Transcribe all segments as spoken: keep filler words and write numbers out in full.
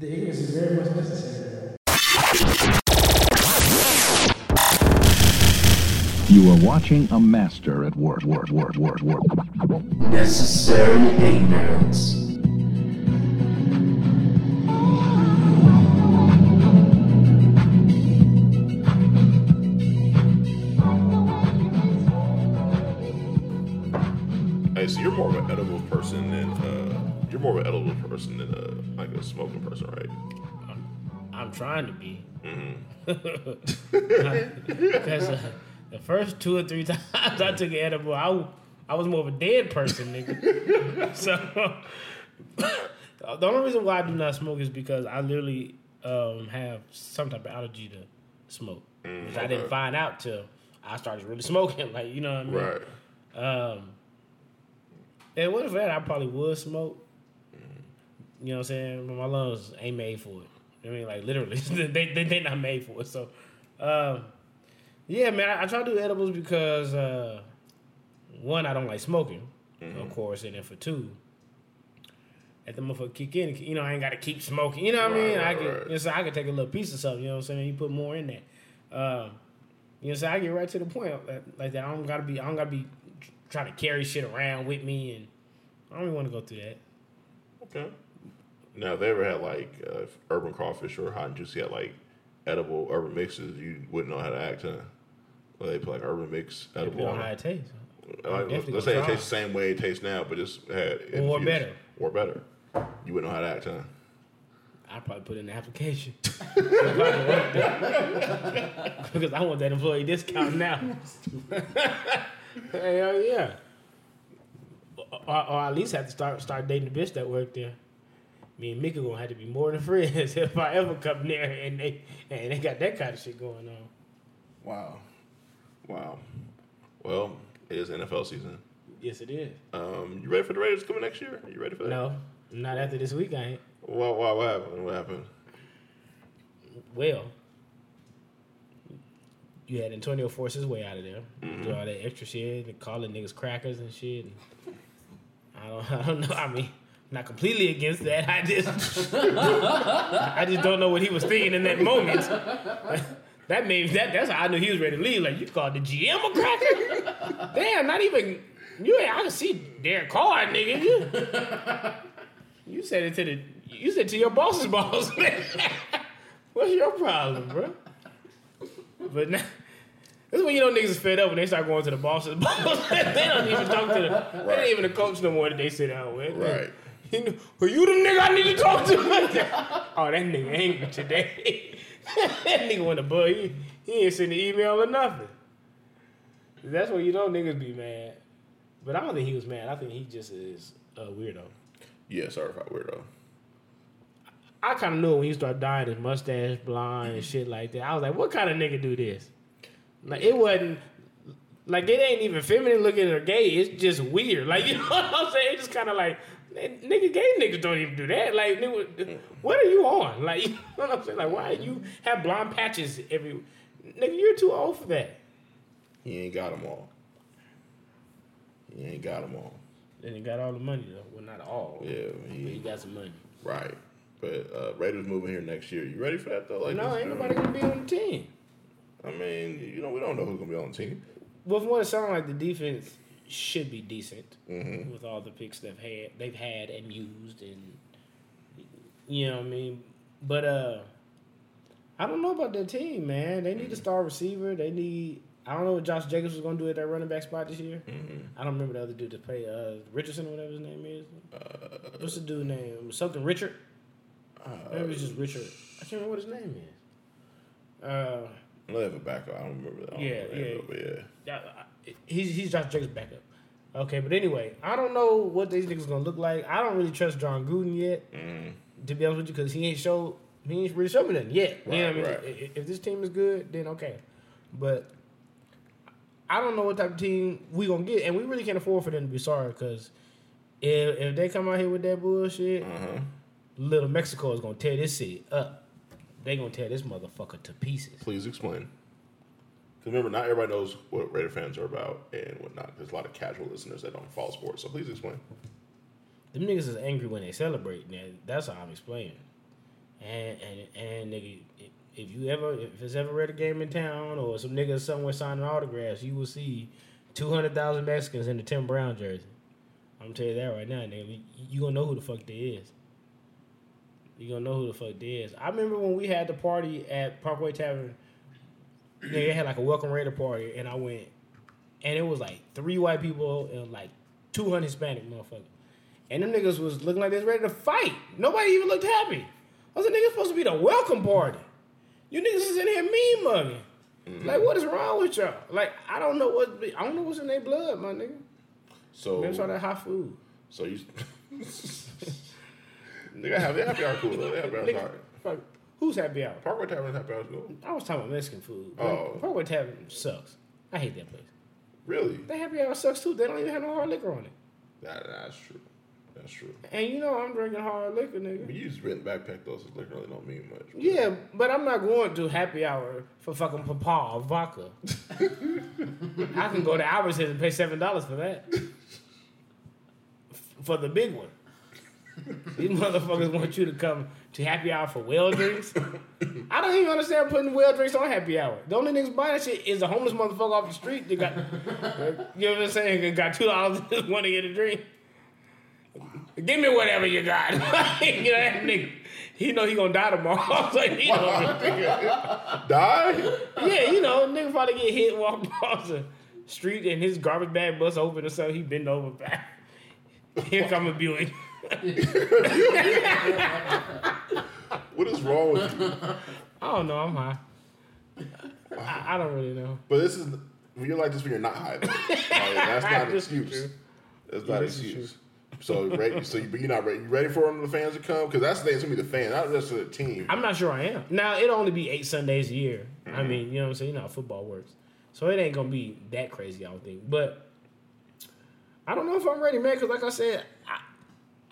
the ignorance is very much necessary. You are watching a master at work, work, work, work, work. Necessary ignorance. So you're more of an edible person than uh, you're more of an edible person than a, like a smoking person, right? I'm, I'm trying to be. Because mm-hmm. uh, the first two or three times I took an edible, I, I was more of a dead person, nigga. So the only reason why I do not smoke is because I literally um, have some type of allergy to smoke, mm, which okay. I didn't find out till I started really smoking. Like, you know what I mean? Right. Um, And what if that I probably would smoke? You know what I'm saying? But my lungs ain't made for it. I mean, like, literally. they, they they not made for it. So, um, yeah, man, I, I try to do edibles because, uh, one, I don't like smoking, mm-hmm. of course. And then for two, let the motherfucker kick in. You know, I ain't got to keep smoking. You know what right, I mean? Right, I could, right. you know, I could take a little piece of something. You know what I'm saying? You put more in there. Um, you know what I'm saying? I get right to the point. Like, like that. I don't got to be... I don't got to be trying to carry shit around with me, and I don't even want to go through that. Okay. Now, if they ever had, like, uh, Urban Crawfish or Hot and Juicy had, like, edible urban mixes, you wouldn't know how to act, huh? Well, they put, like, urban mix edible. They don't know how it tastes. Like, let's let's say it tastes the same way it tastes now, but just had... Infused, or better. Or better. You wouldn't know how to act, huh? I'd probably put in an application. Because I want that employee discount now. Hell yeah. Or, or at least have to start start dating the bitch that worked there. Me and Mickey gonna have to be more than friends if I ever come there and they and they got that kind of shit going on. Wow. Wow. Well, it is N F L season. Yes, it is. Um, you ready for the Raiders coming next year? Are you ready for that? No. Not after this week, I ain't. Wow, wow, what happened? What happened? Well, you had Antonio force his way out of there, mm-hmm. do all that extra shit, and calling niggas crackers and shit. And I don't, I don't know. I mean, not completely against that. I just, I just don't know what he was thinking in that moment. That means that that's how I knew he was ready to leave. Like, you called the G M a cracker? Damn, not even you. Ain't, I can see Derek Carr, nigga. You, you said it to the, you said to your boss's boss. What's your problem, bro? But now, that's when you know niggas is fed up when they start going to the bosses. They don't even talk to the, right. They ain't even the coach no more that they sit down with. Right. You know, are you the nigga I need to talk to? Oh, that nigga angry today. That nigga want to bug. He, he ain't send an email or nothing. That's when you know niggas be mad. But I don't think he was mad. I think he just is a weirdo. Yeah, certified weirdo. I kind of knew when he started dyeing his mustache blonde and shit like that. I was like, what kind of nigga do this? Like, it wasn't... Like, it ain't even feminine looking or gay. It's just weird. Like, you know what I'm saying? It's just kind of like... Nigga, gay niggas don't even do that. Like, nigga, what are you on? Like, you know what I'm saying? Like, why you have blonde patches everywhere? Nigga, you're too old for that. He ain't got them all. He ain't got them all. And he got all the money, though. Well, not all. Yeah. He, but he got some money. Right. But uh, Raiders moving here next year. You ready for that, though? Like, no, ain't nobody going to be on the team. I mean, you know, we don't know who's going to be on the team. Well, from what it sounds like, the defense should be decent mm-hmm. with all the picks they've had, they've had and used. And you know what I mean? But uh, I don't know about their team, man. They need mm-hmm. a star receiver. They need – I don't know what Josh Jacobs was going to do at that running back spot this year. Mm-hmm. I don't remember the other dude to play. Uh, Richardson or whatever his name is. Uh, What's the dude's name? Something Richard? Uh, it was just Richard. I can't remember what his name is. Uh, they have a backup. I don't remember that. Don't yeah, remember yeah. It, yeah. yeah. He's he's Josh Jacobs' backup. Okay, but anyway, I don't know what these niggas gonna look like. I don't really trust John Gruden yet, mm. to be honest with you, because he ain't show he ain't really showed me nothing yet. Right, you know what I mean? Right. If this team is good, then okay. But I don't know what type of team we gonna get, and we really can't afford for them to be sorry, because if if they come out here with that bullshit. Uh-huh. Little Mexico is going to tear this city up. They going to tear this motherfucker to pieces. Please explain. Because remember, not everybody knows what Raider fans are about and whatnot. There's a lot of casual listeners that don't follow sports, so please explain. Them niggas is angry when they celebrate, man. That's how I'm explaining. And and and nigga, if you ever if it's ever read a game in town or some niggas somewhere signing autographs, you will see two hundred thousand Mexicans in the Tim Brown jersey. I'm telling you that right now, nigga. You gonna know who the fuck they is. You gonna know who the fuck they is. I remember when we had the party at Parkway Tavern. Nigga, they had like a Welcome Raider party, and I went, and it was like three white people and like two hundred Hispanic motherfuckers, and them niggas was looking like they was ready to fight. Nobody even looked happy. I was like, nigga, it's supposed to be the welcome party. You niggas is in here mean mugging. Mm-hmm. Like, what is wrong with y'all? Like, I don't know what I don't know what's in their blood, my nigga. So that's all that hot food. So you, nigga, have they happy hour cool though? They happy hour nigga, fuck, who's happy hour? Parkway Tavern happy hour cool. I was talking about Mexican food. Oh, Parkway Tavern sucks. I hate that place. Really? That happy hour sucks too. They don't even have no hard liquor on it. That, that's true. That's true. And you know I'm drinking hard liquor, nigga. But you just rent backpack those, so liquor really don't mean much. Bro. Yeah, but I'm not going to happy hour for fucking papa or vodka. I can go to Albert's and pay seven dollars for that. F- for the big one. These motherfuckers want you to come to happy hour for well drinks. I don't even understand putting well drinks on happy hour. The only niggas buying that shit is a homeless motherfucker off the street that got, you know what I'm saying, that got two dollars and want to get a drink. Give me whatever you got. You know that nigga. He know he gonna die tomorrow. So he wow. Nigga. Die? Yeah, you know, nigga probably get hit, walk across the street, and his garbage bag bust open or something. He bend over back. Here come a Buick. What is wrong with you? I don't know. I'm high. I, I don't really know. But this is when you're like this when you're not high. Like, that's not an excuse. That's not an excuse. So, ready, so you, but you're not ready. You ready for them, the fans to come? Because that's the thing. It's going to be the fans, not just the team. I'm not sure I am. Now, it'll only be eight Sundays a year. Mm-hmm. I mean, you know what I'm saying? You know how football works. So, it ain't going to be that crazy, I don't think. But I don't know if I'm ready, man, because like I said, I,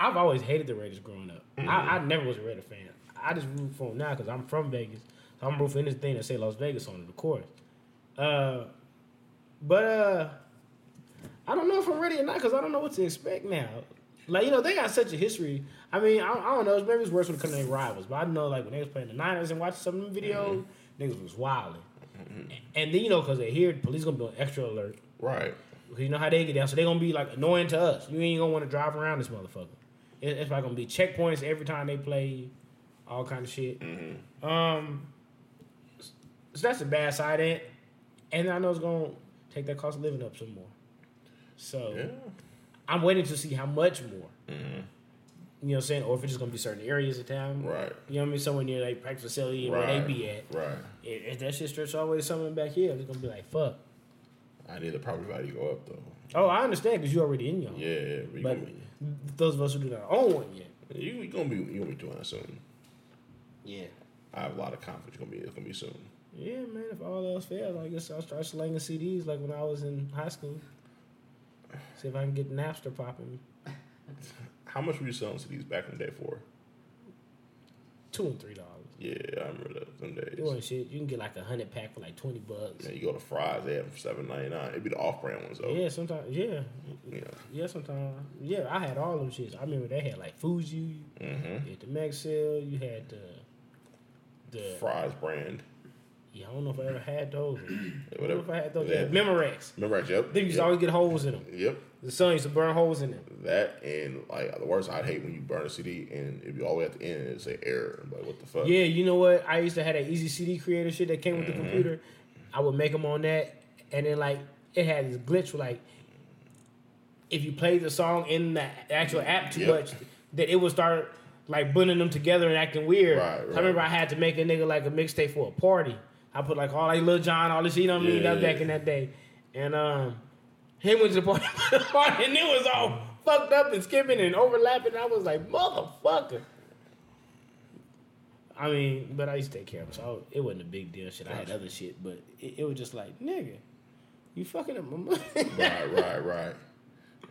I've always hated the Raiders growing up. Mm-hmm. I, I never was a Raider fan. I just root for them now because I'm from Vegas. So, I'm rooting for anything that say Las Vegas on it, of course. Uh, but uh, I don't know if I'm ready or not because I don't know what to expect now. Like, you know, they got such a history. I mean, I, I don't know. Maybe it's worse when it comes to their rivals. But I know, like, when they was playing the Niners and watching some of them videos, mm-hmm. niggas was wilding. Mm-hmm. And then, you know, because they hear the police going to be on extra alert. Right. Because you know how they get down. So they're going to be, like, annoying to us. You ain't going to want to drive around this motherfucker. It, it's probably going to be checkpoints every time they play, all kind of shit. Mm-hmm. Um, so that's the bad side of it. And I know it's going to take that cost of living up some more. So... Yeah. I'm waiting to see how much more. Mm-hmm. You know what I'm saying? Or if it's just going to be certain areas of town. Right. You know what I mean? Somewhere near like practice facility right. where they be at. Right. If, if that shit stretches all the way to something back here, it's going to be like, fuck. I need to probably value go up, though. Oh, I understand because you already in your home. Yeah, yeah. But, but gonna, those of us who do not own one yet. You're going to be you gonna be doing that soon. Yeah. I have a lot of confidence it's going to be soon. Yeah, man. If all else fails, I guess I'll start slanging C Ds like when I was in high school. See if I can get Napster popping. How much were you selling C Ds back in the day for? Two and three dollars. Yeah, I remember that them days. Doing shit, you can get like a hundred pack for like twenty bucks. Yeah, you go to Fry's, they have them for seven ninety nine. It'd be the off brand ones though. Yeah, sometimes. Yeah. Yeah. Yeah, sometimes. Yeah, I had all them shits. I remember they had like Fuji. Mm-hmm. You had the Maxell. You had the the Fry's brand. Yeah, I don't know if I ever had those. I don't know if I had those. Yeah. Memorex. Memorex, yep. They used to yep. always get holes in them. Yep. The sun used to burn holes in them. That and, like, the worst I'd hate when you burn a C D and it'd be all the way at the end and it'd say error. I'm like, what the fuck? Yeah, you know what? I used to have that easy C D creator shit that came mm-hmm. with the computer. I would make them on that. And then, like, it had this glitch where, like, if you played the song in the actual app too yep. much, that it would start, like, blending them together and acting weird. Right, right. I remember I had to make a nigga, like, a mixtape for a party. I put like all like Lil Jon, all this, you know what I mean? Yeah, that was back yeah. in that day. And um, he went to the party, and it was all fucked up and skipping and overlapping. I was like, motherfucker. I mean, but I used to take care of it, so it wasn't a big deal. Shit, I had other shit, but it, it was just like, nigga, you fucking up my money. Right, right, right.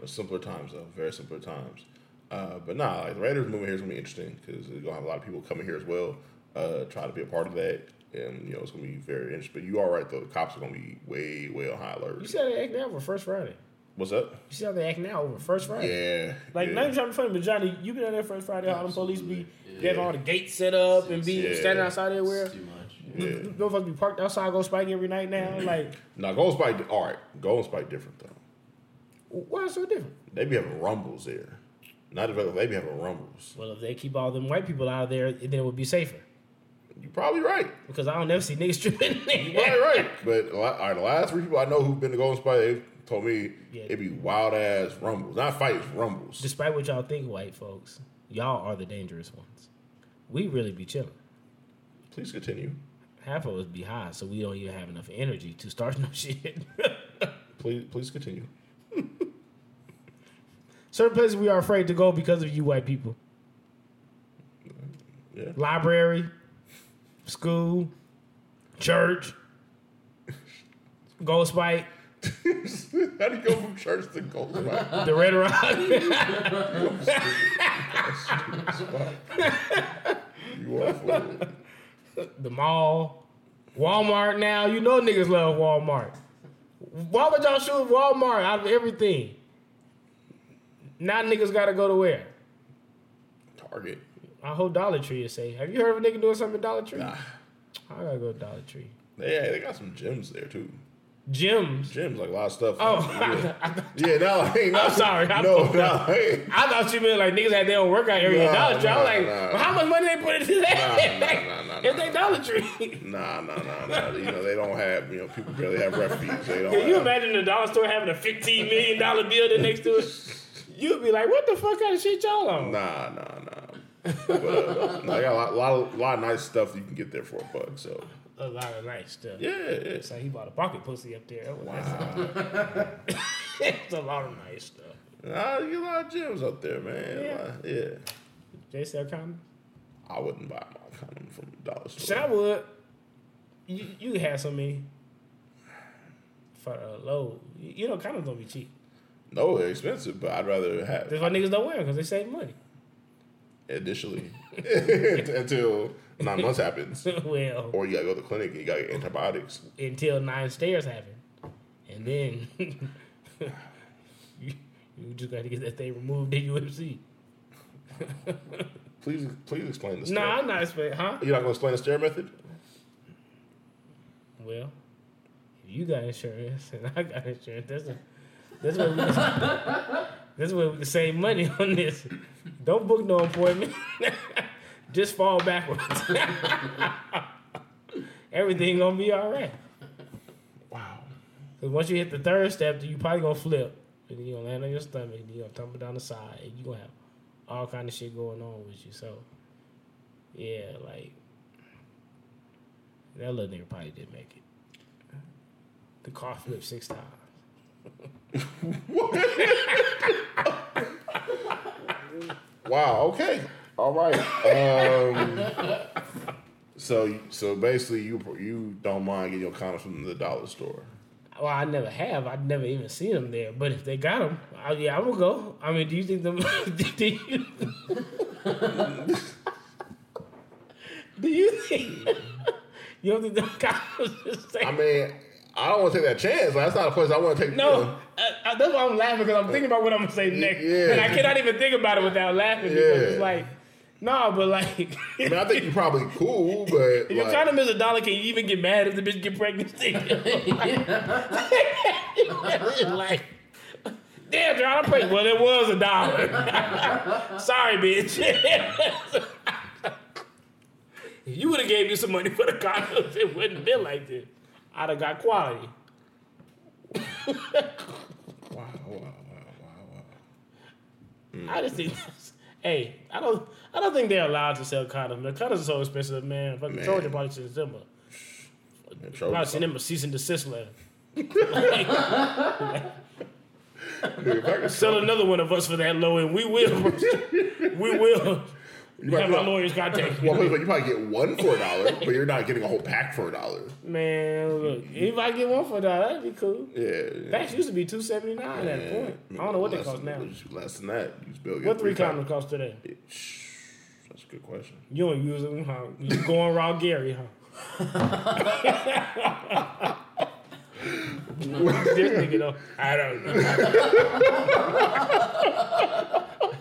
Simpler times, though. Very simpler times. Uh, but nah, like the Raiders moving here is gonna be interesting because they're gonna have a lot of people coming here as well, uh, trying to be a part of that. And, you know, it's going to be very interesting. But you are right, though. The cops are going to be way, way on high alert. You see how they act now over First Friday. What's up? You see how they act now over First Friday. Yeah. Like, yeah. Not even trying to be funny, but Johnny, you been out there First Friday, all them police be yeah. You have all the gates set up Six, and be yeah. standing outside everywhere. Too much. Yeah. Don't fucking be parked outside Gold Spike every night now. Like, no, Gold Spike, all right. Gold Spike different, though. Why is it so different? They be having rumbles there. Not if they be having rumbles. Well, if they keep all them white people out of there, then it would be safer. You're probably right. Because I don't never see niggas stripping. You're probably right. But all right, the last three people I know who've been to Golden Spike, they told me yeah. it'd be wild ass rumbles. Not fights, rumbles. Despite what y'all think, white folks, y'all are the dangerous ones. We really be chilling. Please continue. Half of us be high, so we don't even have enough energy to start no shit. please, please continue. Certain places we are afraid to go because of you white people. Yeah. Library, school, church, Gold Spike. How do you go from church to Gold Spike? The Red Rock. You are fool. The mall. Walmart now. You know niggas love Walmart. Why would y'all shoot Walmart out of everything? Now niggas gotta go to where? Target. I hope Dollar Tree is safe. Have you heard of a nigga doing something at Dollar Tree? Nah. I gotta go to Dollar Tree. Yeah, they got some gyms there too. Gyms? Gyms, like a lot of stuff. Oh. Yeah, I, I, I, yeah no, I ain't. I'm sorry. I'm no, no. I, I thought you meant like niggas had their own workout area nah, at Dollar Tree. Nah, I was like, nah, well, how much money they put into that? Nah, nah, nah, nah, if they Dollar Tree. Nah, nah, nah, nah. You know, they don't have, you know, people barely have refuge. They don't. Can have, you imagine the dollar store having a fifteen million dollars building next to it? You'd be like, what the fuck kind of shit y'all on? Nah, nah, nah. But, uh, nah, I got a lot, lot, of, lot of nice stuff you can get there for a buck, so. A lot of nice stuff. Yeah, yeah. So he bought a pocket pussy up there. Wow. It's a lot of nice stuff. Nah, you get a lot of gyms up there, man. Yeah. Like, yeah. They sell condoms? I wouldn't buy my condom from the dollar store. Shit, I would. You, you had so many. For a low. You know, condoms don't be cheap. No, they're expensive, but I'd rather have. That's why niggas don't wear them, because they save money. Initially. Until nine months happens. Well. Or you got to go to the clinic and you got to get antibiotics. Until nine stairs happen. And then you, you just got to get that thing removed in U M C. please please explain the stair. Nah, I'm not explaining. Huh? You're not going to explain the stair method? Well, if you got insurance and I got insurance, that's a... That's where we can, that's where we can save money on this. Don't book no appointment. Just fall backwards. Everything gonna be all right. Wow. Because once you hit the third step, you probably gonna flip. And then you're gonna land on your stomach. And you're gonna tumble down the side. And you're gonna have all kind of shit going on with you. So, yeah, like, that little nigga probably did make it. The car flipped six times. Wow. Okay. All right. Um, so, so basically, you you don't mind getting your condoms from the dollar store. Well, I never have. I've never even seen them there. But if they got them, I, yeah, I will go. I mean, do you think them? do, you, do you think you don't think them condoms just say? I mean. I don't want to take that chance. Like, that's not a place I want to take. No, you know. uh, that's why I'm laughing, because I'm thinking about what I'm going to say next. Yeah. And I cannot even think about it without laughing, because yeah. it's like, no, nah, but like. I mean, I think you're probably cool, but. If like, you're trying to miss a dollar, can you even get mad if the bitch get pregnant? Like, damn, John, I'm pregnant. Well, it was a dollar. Sorry, bitch. If you would have gave me some money for the condoms, it wouldn't have been like this. I'd have got quality. wow, wow, wow, wow, wow. Mm. I just think that's, hey, I don't I don't think they're allowed to sell condoms. The condoms are so expensive, man. Fucking Trojan probably sends them a probably send them a cease and desist letter. Sell another one of us for that low and we will. we will. You, you have my lawyer's contact. Well, you probably get one for a dollar, but you're not getting a whole pack for a dollar. Man, look, if I get one for a dollar, that'd be cool. Yeah. Packs yeah. used to be two seventy nine yeah. at that point. I don't know what less, they cost now. Less than that. You still get what three condoms cost today? It, shh, that's a good question. You don't use them, huh? You going raw Gary, huh? This nigga though, I don't know.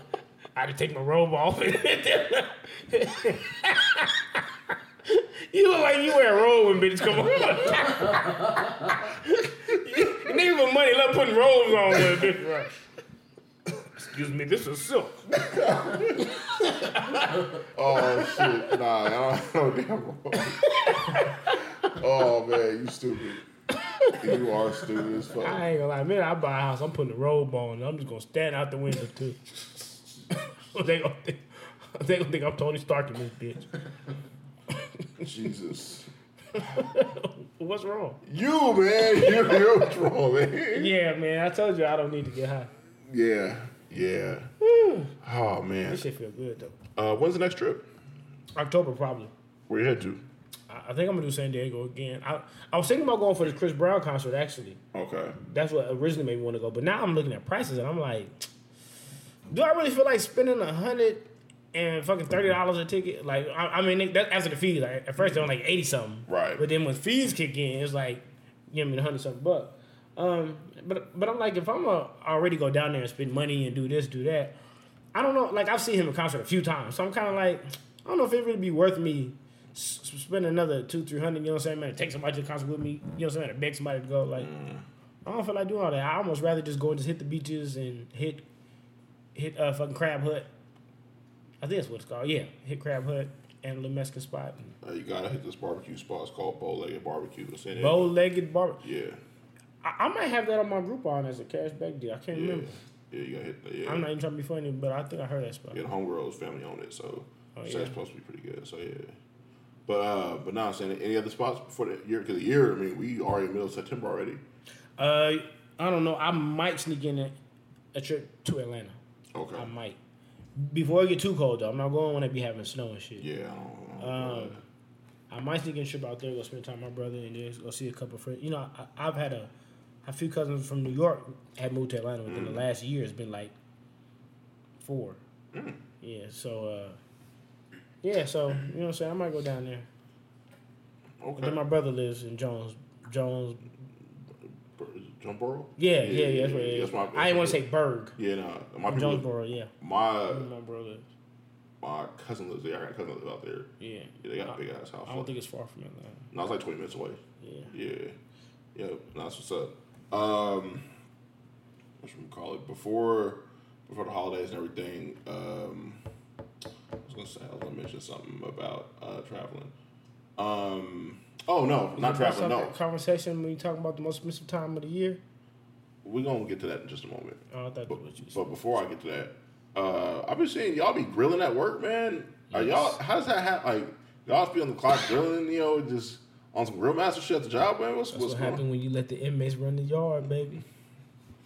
I had to take my robe off. You look like you wear a robe when bitches come on. Niggas with money love putting robes on with bitches. Right. Excuse me, this is silk. Oh, shit. Nah, I don't know that. Oh, man, you stupid. You are stupid as fuck. I ain't gonna lie. Man, I buy a house, I'm putting a robe on, and I'm just gonna stand out the window, too. they, gonna think, they gonna think I'm Tony Stark in this bitch. Jesus. What's wrong? You, man. You're, you're what's wrong, man. Yeah, man. I told you I don't need to get high. Yeah, yeah. Woo. Oh man, this shit feel good though. Uh, when's the next trip? October probably. Where you head to? I think I'm gonna do San Diego again. I I was thinking about going for the Chris Brown concert actually. Okay. That's what originally made me want to go, but now I'm looking at prices and I'm like, do I really feel like spending a hundred and fucking thirty dollars a ticket? Like I, I mean, that's after the fees. Like at first they were like eighty something. Right. But then when fees kick in, it's like give me the hundred something bucks. Um, but but I'm like, if I'm gonna already go down there and spend money and do this, do that, I don't know. Like I've seen him in concert a few times, so I'm kind of like, I don't know if it really be worth me spending another two, three hundred. You know what I'm saying, man? Take somebody to the concert with me. You know what I'm saying? To beg somebody to go. Like I don't feel like doing all that. I almost rather just go and just hit the beaches and hit hit uh fucking Crab Hut. I think that's what it's called. Yeah, hit Crab Hut. And a little Mexican spot. Uh, you gotta hit this barbecue spot. It's called Bow Legged Barbecue. Bow Legged Barbecue. Yeah. I might have that on my Groupon as a cashback deal. I can't yeah. remember. Yeah, you gotta hit that. Yeah. I'm not even trying to be funny, but I think I heard that spot. Yeah, the homegirl's family owned it, so, oh, so yeah. That's supposed to be pretty good. So yeah, but uh, but now I'm saying any other spots for the year? Because the year, I mean, we are in the middle of September already. Uh, I don't know. I might sneak in a, a trip to Atlanta. Okay. I might before it get too cold though. I'm not going when it be having snow and shit. Yeah. I don't, I don't um, I might sneak in a trip out there, go spend time with my brother, and then go see a couple of friends. You know, I, I've had a. A few cousins from New York had moved to Atlanta within mm. the last year. It's been like four. Mm. Yeah, so, uh, yeah, so, you know what I'm saying? I might go down there. Okay. But then my brother lives in Jones. Jones. Jonesboro? Yeah, yeah, yeah. yeah, that's where it is. My, I didn't want to say Berg. Yeah, no. My people, Jonesboro, yeah. My, my brother. My cousin lives there. I got a cousin that lives out there. Yeah. yeah they got I, a big ass house. I don't think it's far from Atlanta. No, it's like twenty minutes away. Yeah. Yeah. Yeah, no, that's what's up. Um, what should we call it? Before, before the holidays and everything, um, I was gonna say I was gonna mention something about uh, traveling. Um, oh no, not traveling. No conversation when you talking about the most expensive time of the year. We're gonna get to that in just a moment. Oh, I thought but, what you said. But before I get to that, uh, I've been seeing y'all be grilling at work, man. Yes. Are y'all? How does that happen? Like y'all be on the clock grilling, you know, just. On some real master shit at the job, man. What's, that's what's what going? Happened when you let the inmates run the yard, baby.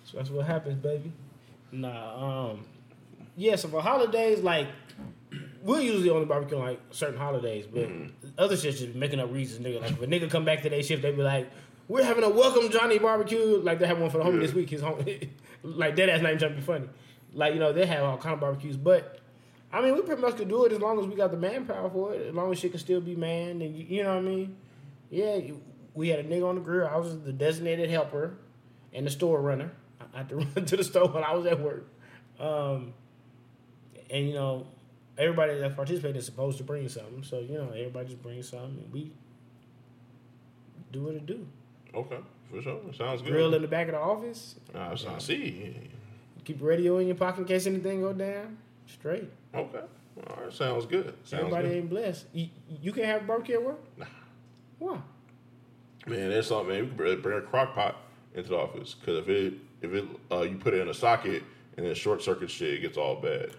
So that's what happens, baby. Nah, um... Yeah, so for holidays, like... We're usually only barbecue on, like, certain holidays, but mm. other shit's just making up reasons, nigga. Like, if a nigga come back to their shift, they be like, we're having a Welcome Johnny barbecue. Like, they have one for the homie yeah. this week. His homie... like, that ass not even trying to be funny. Like, you know, they have all kind of barbecues, but... I mean, we pretty much could do it as long as we got the manpower for it. As long as shit can still be manned, and you, you know what I mean? Yeah, we had a nigga on the grill. I was the designated helper and the store runner. I had to run to the store when I was at work. Um, and, you know, everybody that participated is supposed to bring something. So, you know, everybody just brings something. And we do what it do. Okay, for sure. Sounds good. Grill in the back of the office. Uh, I see. Keep the radio in your pocket in case anything go down. Straight. Okay. All right, sounds good. Sounds everybody good. Ain't blessed. You, you can't have barbecue at work? Nah. Why? Man, that's something, man. We can bring a crock pot into the office. Because if it, if it, uh, you put it in a socket and then short circuit shit, it gets all bad.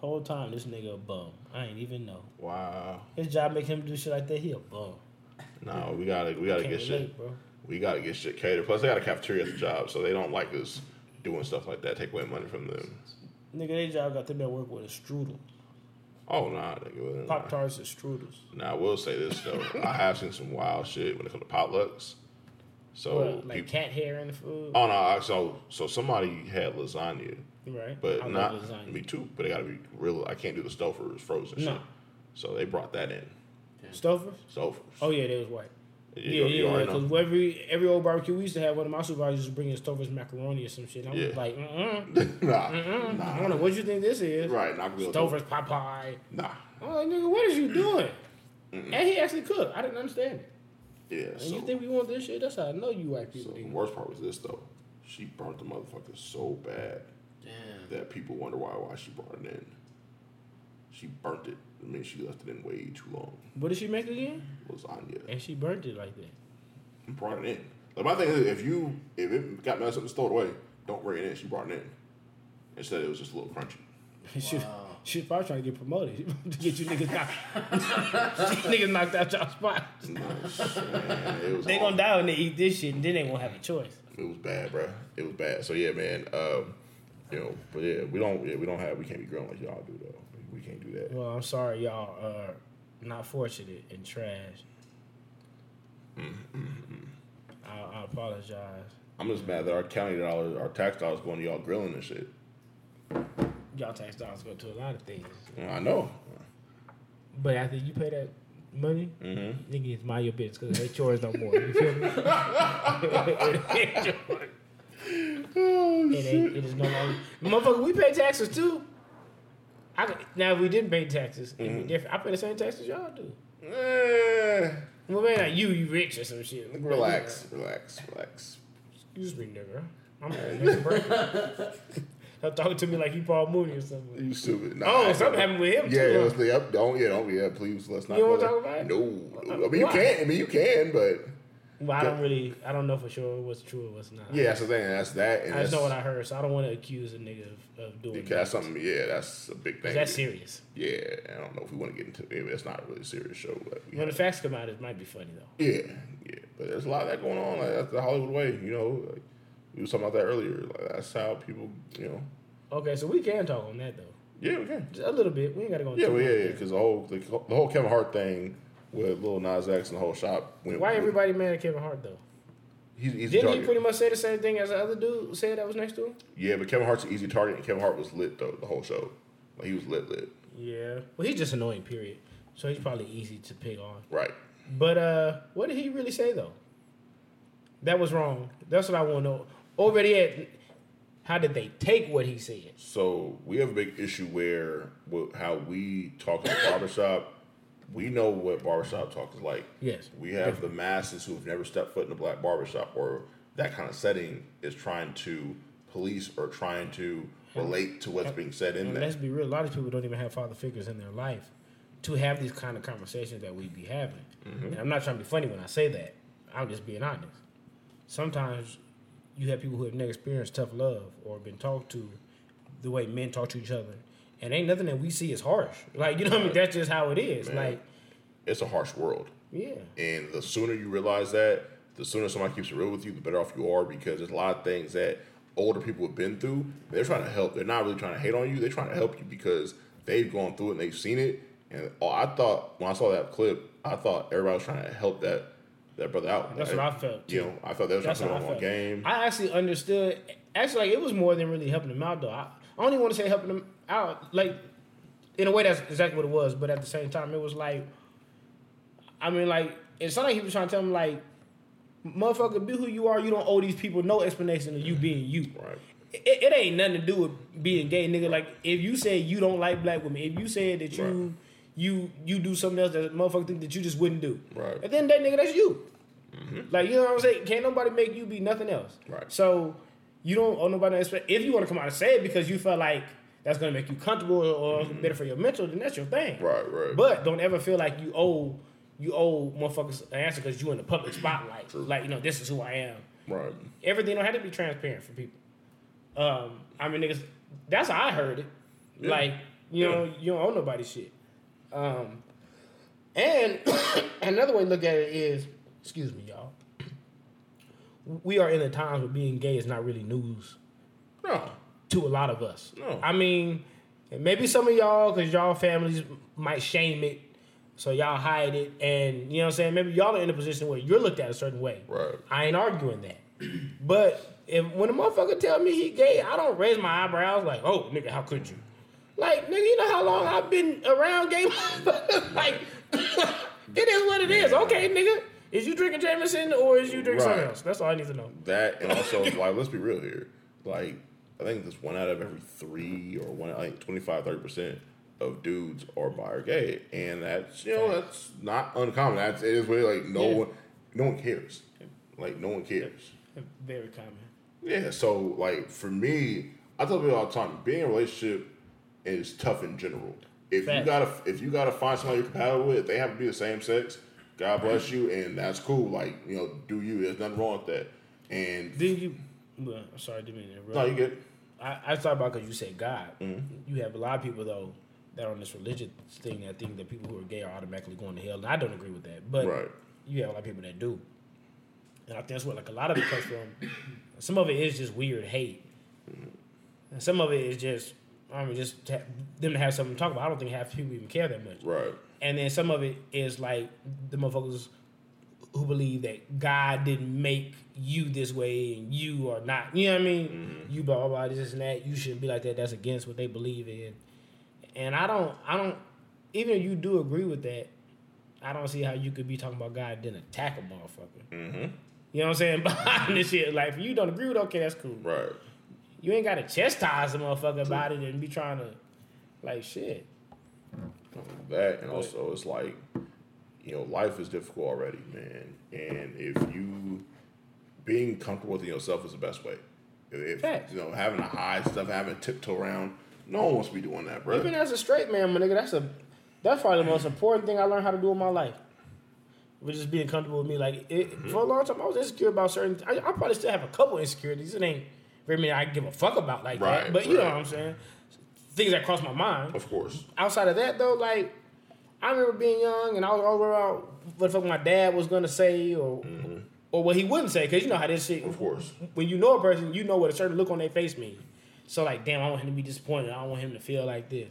Whole time, this nigga a bum. I ain't even know. Wow. His job make him do shit like that. He a bum. No, we gotta, we gotta get relate, shit. Bro. We gotta get shit catered. Plus, they got a cafeteria at the job, so they don't like us doing stuff like that. Take away money from them. Nigga, their job got them at work with a strudel. Oh, nah, nigga. Pop-Tarts and strudels. Nah, I will say this, though. I have seen some wild shit when it comes to potlucks. So what, like people, cat hair in the food? Oh, no. So, so somebody had lasagna. Right. But I not lasagna. Me too. But they got to be real. I can't do the Stouffer's frozen no. shit. So they brought that in. Stouffer's? Stouffer's. Oh, yeah, they was white. Yeah, you, yeah, because yeah, every every old barbecue we used to have, one of my supervisors was bringing us Stouffer's macaroni or some shit. And I'm yeah. like, mm-mm. nah, mm-mm. nah. I don't know what you think this is. Right, not good. Stouffer's Popeye. Nah. I'm like, nigga, what is you doing? Mm-mm. And he actually cooked. I didn't understand it. Yeah. And so, you think we want this shit? That's how I know you white people. So the worst part was this though. She burnt the motherfucker so bad. Damn. That people wonder why why she brought it in. She burnt it. I mean, she left it in way too long. What did she make again? Lasagna. And she burnt it like that. And brought it in. Like my thing is, if you if it got messed up and stowed away, don't bring it in. She brought it in. Instead, it was just a little crunchy. She's wow. she probably trying to get promoted to get you niggas knocked. Niggas knocked out y'all spots. Nice, they gonna die when they eat this shit, and then they won't have a choice. It was bad, bro. It was bad. So yeah, man. Um, you know, but yeah, we don't. Yeah, we don't have. We can't be grilling like y'all do though. We can't do that. Well, I'm sorry, y'all are not fortunate and trash. Mm, mm, mm. I, I apologize. I'm just mad that our county dollars, our tax dollars, going to y'all grilling and shit. Y'all tax dollars go to a lot of things. I know. But after you pay that money, mm-hmm. nigga, it's mind your business because it ain't yours no more. You feel me? It ain't yours. Oh, it ain't. It is no longer. Motherfucker, we pay taxes too. I, now, if we didn't pay taxes, it'd mm-hmm. be different. I pay the same taxes y'all do. Eh. Well, man, like you, you rich or some shit. Like, relax, like, relax, relax. Excuse me, nigga. I'm having a break. Stop talking to me like you Paul Mooney or something. You stupid. Nah, oh, something happened with him, yeah, too. Yeah, let's stay up. Don't, yeah, don't, yeah, please, let's not. You don't want to talk about it? No. I mean, Why? you can. I mean, you can, but... Well, I don't really, I don't know for sure what's true or what's not. Yeah, that's the thing. That's that. And I just know what I heard, so I don't want to accuse a nigga of, of doing that. That's something, yeah, that's a big thing. That's serious. Yeah, I don't know if we want to get into it. Maybe it's not a really serious show. But when the facts come out, it might be funny, though. Yeah, yeah. But there's a lot of that going on. Like, that's the Hollywood way, you know. Like, we were talking about that earlier. Like, that's how people, you know. Okay, so we can talk on that, though. Yeah, we can. Just a little bit. We ain't got to go into it. Yeah, yeah, yeah, because the whole, the, the whole Kevin Hart thing... with Lil Nas X and the whole shop. Went Why everybody mad at Kevin Hart, though? He's an easy Didn't target. He pretty much say the same thing as the other dude said that was next to him? Yeah, but Kevin Hart's an easy target, and Kevin Hart was lit, though, the whole show. Like, he was lit, lit. Yeah. Well, he's just annoying, period. So he's probably easy to pick on. Right. But uh, what did he really say, though? That was wrong. That's what I want to know. Already at... How did they take what he said? So, we have a big issue where how we talk in the barbershop... We know what barbershop talk is like. Yes. We have definitely. the masses who have never stepped foot in a black barbershop or that kind of setting is trying to police or trying to relate to what's being said in there. Let's be real. A lot of people don't even have father figures in their life to have these kind of conversations that we be having. Mm-hmm. And I'm not trying to be funny when I say that. I'm just being honest. Sometimes you have people who have never experienced tough love or been talked to the way men talk to each other. And ain't nothing that we see is harsh. Like, you know what I mean? That's just how it is. Man, like, it's a harsh world. Yeah. And the sooner you realize that, the sooner somebody keeps it real with you, the better off you are because there's a lot of things that older people have been through. They're trying to help. They're not really trying to hate on you. They're trying to help you because they've gone through it and they've seen it. And I thought, when I saw that clip, I thought everybody was trying to help that that brother out. That's like, what I felt, too. You know, I felt they were trying to put on one game. I actually understood. Actually, like, it was more than really helping them out, though. I, I only want to say helping them out, like, in a way that's exactly what it was, but at the same time, it was like, I mean, like, and sometimes he was trying to tell him, like, motherfucker, be who you are, you don't owe these people no explanation of you being you. Right. It, it ain't nothing to do with being gay, nigga. Like, if you say you don't like black women, if you say that you, right. you, you do something else that motherfucker think that you just wouldn't do. Right. And then that nigga, that's you. Mm-hmm. Like, you know what I'm saying? Can't nobody make you be nothing else. Right. So... You don't owe nobody to if you want to come out and say it because you felt like that's going to make you comfortable or mm-hmm. better for your mental, then that's your thing. Right, right. But don't ever feel like you owe you owe motherfuckers an answer because you in the public spotlight. True. Like, you know, this is who I am. Right. Everything don't have to be transparent for people. Um, I mean, niggas, that's how I heard it. Yeah. Like, you yeah. know, you don't owe nobody shit. Um, and another way to look at it is, excuse me, y'all. We are in the times where being gay is not really news. No. To a lot of us. No. I mean, maybe some of y'all, because y'all families might shame it, so y'all hide it, and you know what I'm saying? Maybe y'all are in a position where you're looked at a certain way. Right. I ain't arguing that. But if when a motherfucker tell me he gay, I don't raise my eyebrows like, oh, nigga, how could you? Like, nigga, you know how long I've been around gay motherfuckers? Like, it is what it is. Okay, nigga. Is you drinking Jameson or is you drinking right. something else? That's all I need to know. That and also, like, let's be real here. Like, I think this one out of every three or one, like twenty-five, thirty percent of dudes are bi or gay, and that's you know that's not uncommon. That's it is where like no yeah. one, no one cares. Like no one cares. Very common. Yeah. So like for me, I tell people all the time, being in a relationship is tough in general. If Fact. you gotta if you gotta find somebody you're compatible with, if they have to be the same sex, God bless you, and that's cool. Like, you know, do you? There's nothing wrong with that. And then you, well, I'm sorry, didn't mean that. No, you good. I, I talk about because you said God. Mm-hmm. You have a lot of people though that are on this religious thing that think that people who are gay are automatically going to hell, and I don't agree with that. But right. you have a lot of people that do, and I think that's where like a lot of it comes from. Some of it is just weird hate, and some of it is just. I mean, just to have them to have something to talk about. I don't think half people even care that much. Right. And then some of it is like the motherfuckers who believe that God didn't make you this way and you are not. You know what I mean? Mm-hmm. You blah, blah, blah, this and that. You shouldn't be like that. That's against what they believe in. And I don't, I don't, even if you do agree with that, I don't see how you could be talking about God and then attack a motherfucker. Mm-hmm. You know what I'm saying? Behind this shit. Like, if you don't agree with it, okay, that's cool. Right. You ain't got to chastise the motherfucker about it and be trying to, like, shit. That, and also it's like, you know, life is difficult already, man. And if you, being comfortable with yourself is the best way. If, Fact. you know, having to hide stuff, having to tiptoe around, no one wants to be doing that, bro. Even as a straight man, my nigga, that's, a, that's probably the most important thing I learned how to do in my life. But just being comfortable with me. Like, it, mm-hmm. for a long time, I was insecure about certain, I, I probably still have a couple insecurities. It ain't. I mean, I give a fuck about like right, that, but you right. know what I'm saying? Things that cross my mind. Of course. Outside of that, though, like, I remember being young and I was all around what the fuck my dad was going to say or mm-hmm. or what he wouldn't say, because you know how this shit. Of course. When you know a person, you know what a certain look on their face means. So, like, damn, I want him to be disappointed. I don't want him to feel like this.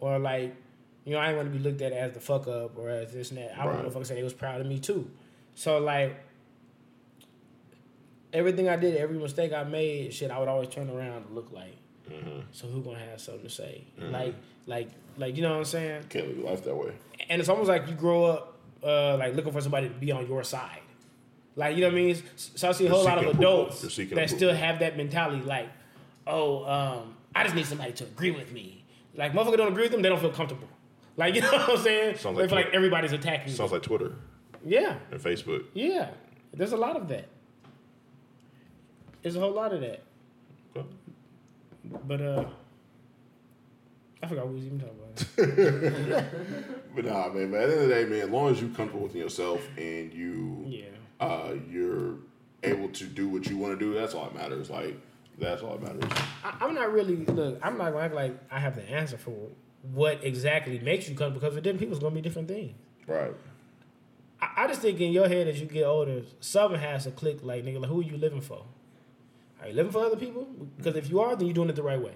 Or, like, you know, I ain't want to be looked at as the fuck up or as this and that. I right. want to fucking say they was proud of me, too. So, like, everything I did, every mistake I made, shit, I would always turn around and look like. Mm-hmm. So who gonna have something to say? Mm-hmm. Like, like, like, you know what I'm saying? Can't live your life that way. And it's almost like you grow up, uh, like looking for somebody to be on your side. Like, you know what I mean? So I see a whole lot of adults that still have that mentality. Like, oh, um, I just need somebody to agree with me. Like, motherfucker don't agree with them, they don't feel comfortable. Like, you know what I'm saying? Sounds like they feel like everybody's attacking you. Sounds like Twitter. Yeah. And Facebook. Yeah. There's a lot of that. There's a whole lot of that. Okay. But, uh, I forgot what we was even talking about. But nah, man, but at the end of the day, man, as long as you're comfortable with yourself and you, yeah. uh, you're able to do what you want to do, that's all that matters. Like, that's all that matters. I, I'm not really, look, I'm not going to act like I have the answer for what exactly makes you comfortable, because for different people, it's going to be different things. Right. I, I just think in your head as you get older, something has to click, like, nigga, like, who are you living for? Are you living for other people? Because if you are, then you're doing it the right way.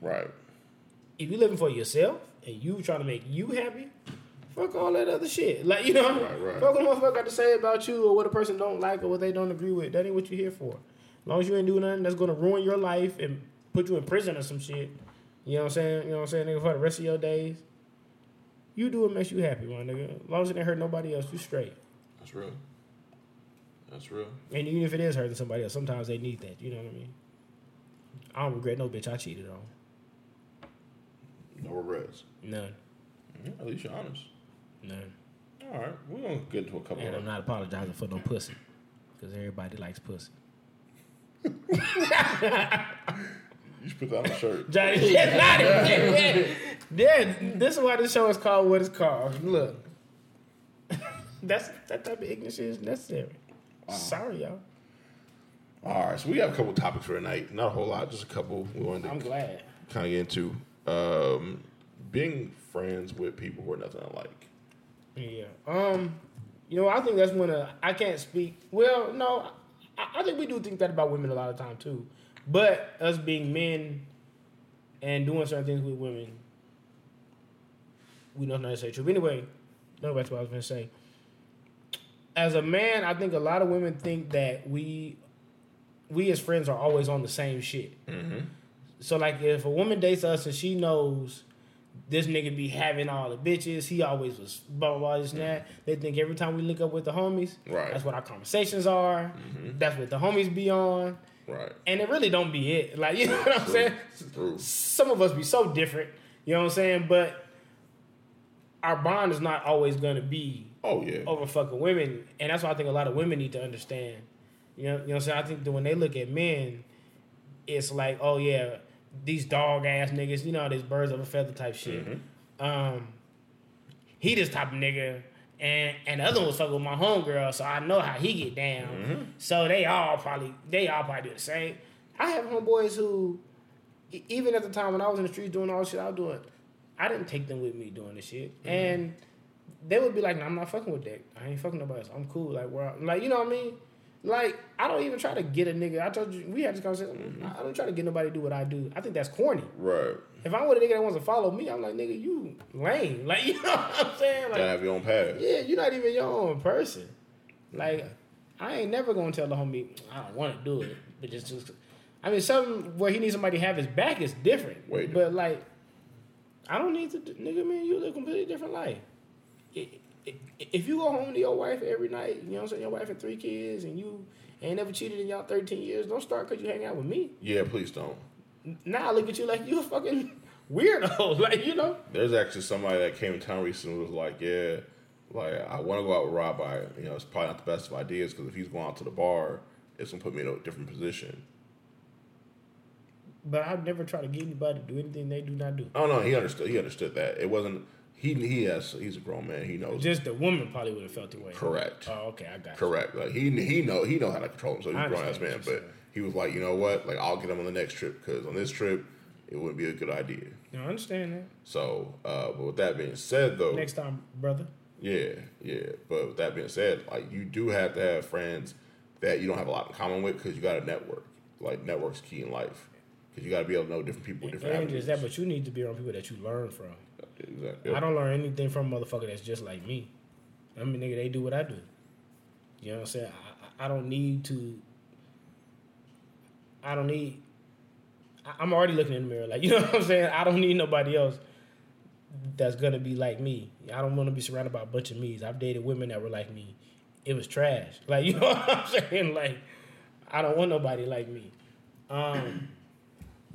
Right. If you're living for yourself and you trying to make you happy, fuck all that other shit. Like, you know, right, right. fuck what the motherfucker got to say about you or what a person don't like or what they don't agree with. That ain't what you're here for. As long as you ain't doing nothing that's going to ruin your life and put you in prison or some shit, you know what I'm saying? You know what I'm saying, nigga, for the rest of your days, you do what makes you happy, my nigga. As long as it ain't hurt nobody else, you straight. That's real. That's real. And even if it is hurting somebody else, sometimes they need that. You know what I mean? I don't regret no bitch I cheated on. No regrets? None. Yeah, at least you're honest. None. All right. We're going to get into a couple and of... And I'm not apologizing for no pussy. Because everybody likes pussy. You should put that on a shirt. Johnny, get out of here. Yeah, this is why this show is called what it's called. Look. That's That type of ignorance shit is necessary. Wow. Sorry, y'all. All right, so we have a couple topics for tonight. Not a whole lot, just a couple. We wanted to I'm glad. Kind of get into um, being friends with people who are nothing alike. Yeah. Um. You know, I think that's when uh, I can't speak. Well, no, I, I think we do think that about women a lot of time too. But us being men and doing certain things with women, we don't necessarily true. But anyway, no, that's what I was going to say. As a man, I think a lot of women think that we, we as friends are always on the same shit. Mm-hmm. So, like, if a woman dates us and she knows this nigga be having all the bitches. He always was blah, blah, blah, this and that. They think every time we link up with the homies, right, that's what our conversations are. Mm-hmm. That's what the homies be on. Right. And it really don't be it. Like, you know what I'm True. saying? True. Some of us be so different. You know what I'm saying? But our bond is not always going to be oh, yeah. over fucking women. And that's why I think a lot of women need to understand. You know, you know what I'm saying? I think that when they look at men, it's like, oh, yeah, these dog-ass niggas, you know, these birds of a feather type shit. Mm-hmm. Um, he this type of nigga, and, and the other one was fucking with my homegirl, so I know how he get down. Mm-hmm. So they all probably they all probably do the same. I have homeboys who, even at the time when I was in the streets doing all the shit I was doing, I didn't take them with me doing this shit. Mm-hmm. And they would be like, no, I'm not fucking with that. I ain't fucking nobody else. I'm cool. Like, where I'm, like, you know what I mean? Like, I don't even try to get a nigga. I told you, we had this conversation. Mm-hmm. I don't try to get nobody to do what I do. I think that's corny. Right. If I'm with a nigga that wants to follow me, I'm like, nigga, you lame. Like, you know what I'm saying? Like, gotta have your own path. Yeah, you're not even your own person. Like, I ain't never gonna tell the homie, I don't want to do it. But just, just, I mean, something where he needs somebody to have his back is different. Wait. But, like, I don't need to, nigga, man, you live a completely different life. It, If you go home to your wife every night, you know what I'm saying, your wife and three kids, and you ain't never cheated in y'all thirteen years, don't start because you hang out with me. Yeah, please don't. Now I look at you like you a fucking weirdo. Like, you know? There's actually somebody that came to town recently and was like, yeah, like, I want to go out with Rob, but, you know, it's probably not the best of ideas because if he's going out to the bar, it's going to put me in a different position. But I've never tried to get anybody to do anything they do not do. Oh, no, he understood. He understood that. It wasn't... He he has he's a grown man. He knows. Just the woman probably would have felt the way. Correct. Oh, okay, I got. Correct. You. Like he he know he know how to control himself. He's a grown ass man, but saying. He was like, you know what? Like I'll get him on the next trip because on this trip it wouldn't be a good idea. You know, I understand that. So, uh, but with that being said, though, next time, brother. Yeah, yeah. But with that being said, like you do have to have friends that you don't have a lot in common with because you got to network. Like network's key in life because you got to be able to know different people, different. And avenues. Just that, but you need to be around people that you learn from. Exactly. I don't learn anything from a motherfucker that's just like me. I mean, nigga, they do what I do. You know what I'm saying? I, I don't need to. I don't need. I, I'm already looking in the mirror, like you know what I'm saying. I don't need nobody else that's gonna be like me. I don't want to be surrounded by a bunch of me's. I've dated women that were like me. It was trash. Like you know what I'm saying? Like I don't want nobody like me. Um.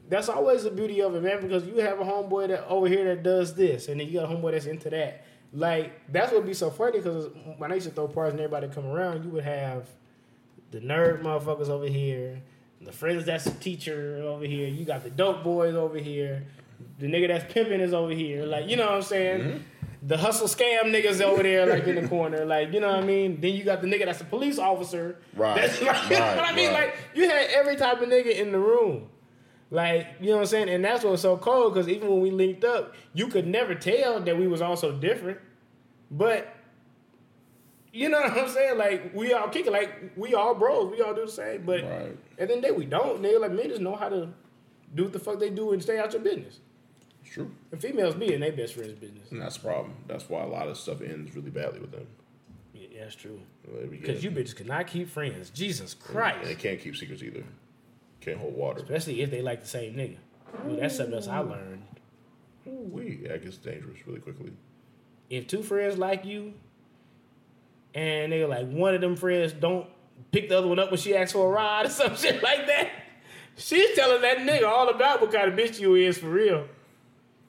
That's always the beauty of it, man, because you have a homeboy that over here that does this, and then you got a homeboy that's into that. Like, that's what would be so funny, because when I used to throw parties and everybody come around, you would have the nerd motherfuckers over here, the friends that's a teacher over here, you got the dope boys over here, the nigga that's pimping is over here, like, you know what I'm saying? Mm-hmm. The hustle scam niggas over there, like, in the corner. Like, you know what I mean? Then you got the nigga that's a police officer. Right. That's like, right, you know what I mean? Right. Like, you had every type of nigga in the room. Like, you know what I'm saying? And that's what's so cold, because even when we linked up, you could never tell that we was all so different. But, you know what I'm saying? Like, we all kick it. Like, we all bros. We all do the same. But right. At the end of the day, we don't. Nigga, like, men just know how to do what the fuck they do and stay out your business. It's true. And females be in their best friend's business. And that's the problem. That's why a lot of stuff ends really badly with them. Yeah, that's true. Because you bitches cannot keep friends. Jesus Christ. And they can't keep secrets either. Can't hold water. Especially if they like the same nigga. Well, that's something else I learned. Ooh-wee. Yeah, it gets dangerous really quickly. If two friends like you, and they're like, one of them friends don't pick the other one up when she asks for a ride or some shit like that, she's telling that nigga all about what kind of bitch you is for real.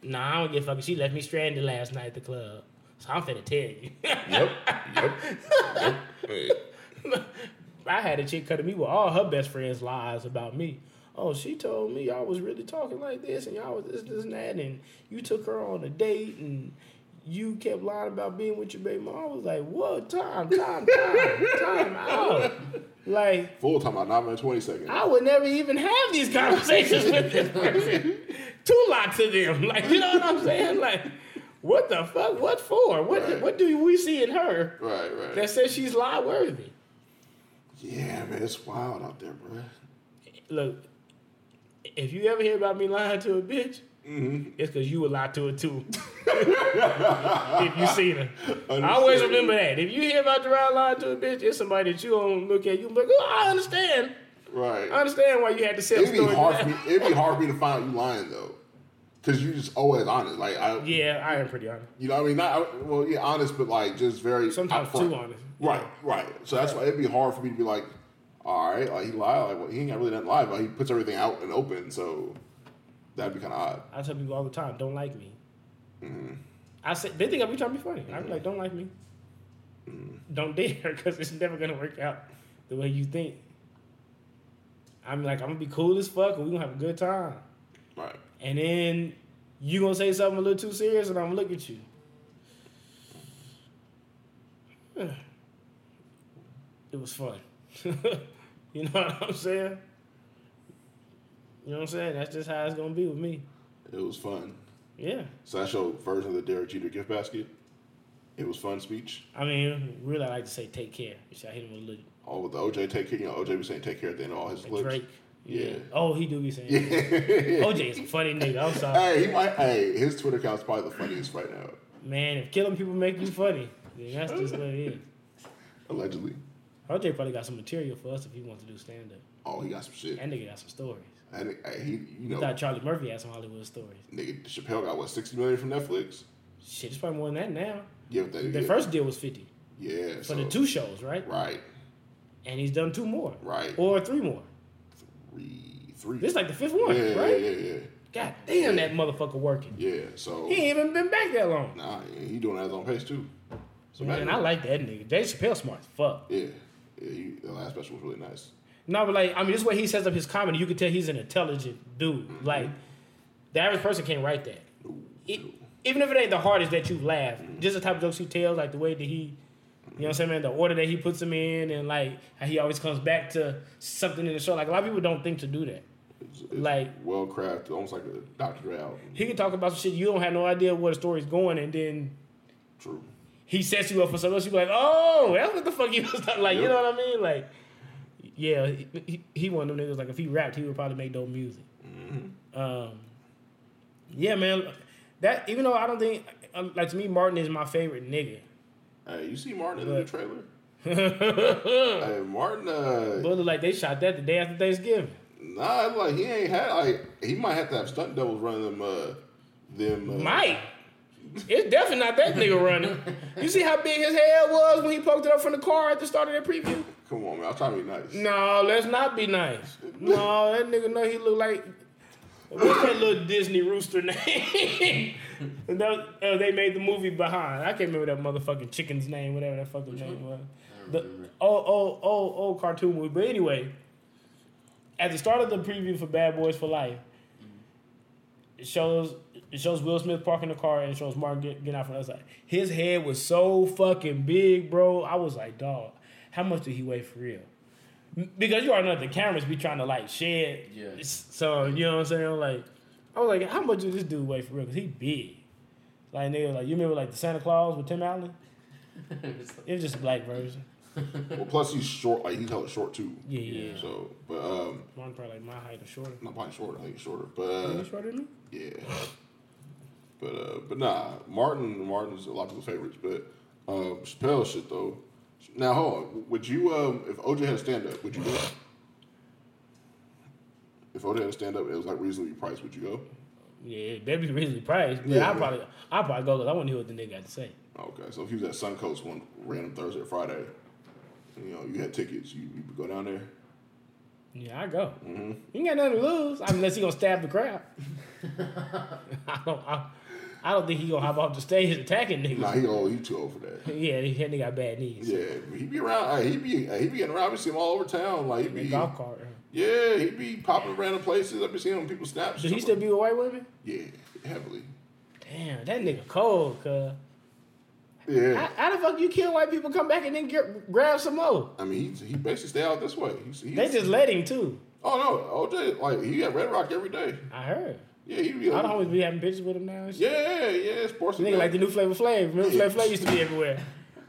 Nah, I don't give a fuck. She left me stranded last night at the club. So I'm finna tell you. Yep. Yep. Yep. I had a chick cutting me with all her best friends' lies about me. Oh, she told me y'all was really talking like this, and y'all was this, this, and that, and you took her on a date, and you kept lying about being with your baby mom. I was like, whoa, time, time, time, time out. Like, full time out, not even twenty seconds. I would never even have these conversations with this person. Two lots of them. Like, you know what I'm saying? Like, what the fuck? What for? What, right. What do we see in her right, right. that says she's lie-worthy? Yeah, man, it's wild out there, bro. Look, if you ever hear about me lying to a bitch, mm-hmm. it's because you would lie to it, too. If you seen her. Understood. I always remember that. If you hear about Jerrod lying to a bitch, it's somebody that you don't look at. You be like, oh, I understand. Right. I understand why you had to sell the story. It'd be hard for me to find out you lying, though. Because you're just always honest. Like I, Yeah, I am pretty honest. You know what I mean? Not Well, yeah, honest, but like just very... Sometimes upfront. Too honest. Right, yeah. right. So that's right. why it'd be hard for me to be like, all right, like he lied. Like, well, he ain't got really nothing to lie, but he puts everything out and open, so that'd be kind of odd. I tell people all the time, don't like me. Mm-hmm. I say, they think I'll be trying to be funny. Mm-hmm. I'd be like, don't like me. Mm-hmm. Don't dare, because it's never going to work out the way you think. I'm like, I'm going to be cool as fuck, and we're going to have a good time. Right. And then you going to say something a little too serious, and I'm going to look at you. It was fun. You know what I'm saying? You know what I'm saying? That's just how it's going to be with me. It was fun. Yeah. So that's your version of the Derek Jeter gift basket? It was fun speech? I mean, really, I like to say take care. I hit him with a little... Oh, with the O J take care? You know, O J be saying take care at the end of all his clips. Drake. Yeah. yeah. Oh, he do be saying yeah. O J is a funny nigga. I'm sorry. Hey, he might, hey, his Twitter account's probably the funniest right now. Man, if killing people make you funny, then that's just what it is. Allegedly. O J probably got some material for us if he wants to do stand-up. Oh, he got some shit. That nigga got some stories. I, I, he, you know, thought Charlie Murphy had some Hollywood stories. Nigga, Chappelle got, what, sixty million dollars from Netflix? Shit, it's probably more than that now. Yeah, that, the yeah. first deal was fifty. Yeah. For so, the two shows, right? Right. And he's done two more. Right. Or three more. Three. Three. This is like the fifth one, yeah, right? Yeah, yeah, yeah. God damn, yeah. that motherfucker working. Yeah, so. He ain't even been back that long. Nah, he doing that on pace, too. So man, and I like that nigga. Dave Chappelle smart as fuck. Yeah. yeah he, the last special was really nice. No, but like, I mean, this way he sets up his comedy, you can tell he's an intelligent dude. Mm-hmm. Like, the average person can't write that. Ooh, it, ooh. Even if it ain't the hardest that you laugh, mm-hmm. just the type of jokes he tells, like the way that he, you know what I'm saying, man, the order that he puts them in, and like how he always comes back to something in the show. Like, a lot of people don't think to do that. It's, it's like well crafted, almost like a doctoral album. He can talk about some shit you don't have no idea where the story's going, and then true, he sets you up for something else. You be like, oh, that's what the fuck he was talking. Like, yep. You know what I mean? Like, yeah, he, he, he one of them niggas. Like, if he rapped, he would probably make dope music. Mm-hmm. Um, yeah, man. That even though I don't think, like, to me, Martin is my favorite nigga. Hey, you see Martin but, in the trailer? Hey, Martin. Uh, but like they shot that the day after Thanksgiving. Nah, like he ain't had. Like he might have to have stunt doubles running them. Uh, them uh, might. It's definitely not that nigga running. You see how big his head was when he poked it up from the car at the start of that preview? Come on, man. I'm trying to be nice. No, let's not be nice. No, that nigga know he look like... What's that little Disney rooster name? that, uh, they made the movie Behind. I can't remember that motherfucking chicken's name, whatever that fucking Which name one? was. The old, old, old, old cartoon movie. But anyway, at the start of the preview for Bad Boys for Life, it shows... It shows Will Smith parking the car and it shows Martin getting get out from the other side. His head was so fucking big, bro. I was like, dog, how much did he weigh for real? Because you already know the cameras be trying to like shed. Yeah. So, you know what I'm saying? Like, I was like, how much did this dude weigh for real? Because he big. Like, nigga, like, you remember like the Santa Claus with Tim Allen? It was just a black version. Well, plus he's short. Like, he's hella short too. Yeah, yeah. So, but, um. Martin probably like my height or shorter. Not probably shorter. I think he's shorter. But, uh. Are you shorter than me? Yeah. But uh, but nah, Martin Martin's a lot of the favorites. But um, Chappelle shit though. Now hold on, would you um, if O J had a stand up, would you go? If O J had a stand up, it was like reasonably priced. Would you go? Yeah, that'd be reasonably priced. But yeah, I probably I probably go because I want to hear what the nigga got to say. Okay, so if he was at Suncoast one random Thursday or Friday, you know you had tickets, you you would go down there. Yeah, I go. Mm-hmm. You ain't got nothing to lose. I mean, unless he gonna stab the crowd. I don't. I, I don't think he gonna hop off the stage attacking niggas. Nah, he gonna he too old for that. Yeah, he nigga got bad knees. Yeah, he be around. Uh, he be uh, he be getting around. We see him all over town. Like he be golf cart. Yeah, he be popping random places. I be seeing him people snaps. Does he still be with white women? Yeah, heavily. Damn, that nigga cold, cuz. Yeah. How, how the fuck you kill white people, come back and then get, grab some more? I mean, he, he basically stay out this way. He, he, they just he, let him, too. Oh, no. O J, like, he got Red Rock every day. I heard. Yeah, he be like... I'd always be having pictures with him now and shit. Yeah, yeah, sports. Nigga, like the new Flavor Flav. Remember yeah. Flavor Flav used to be everywhere.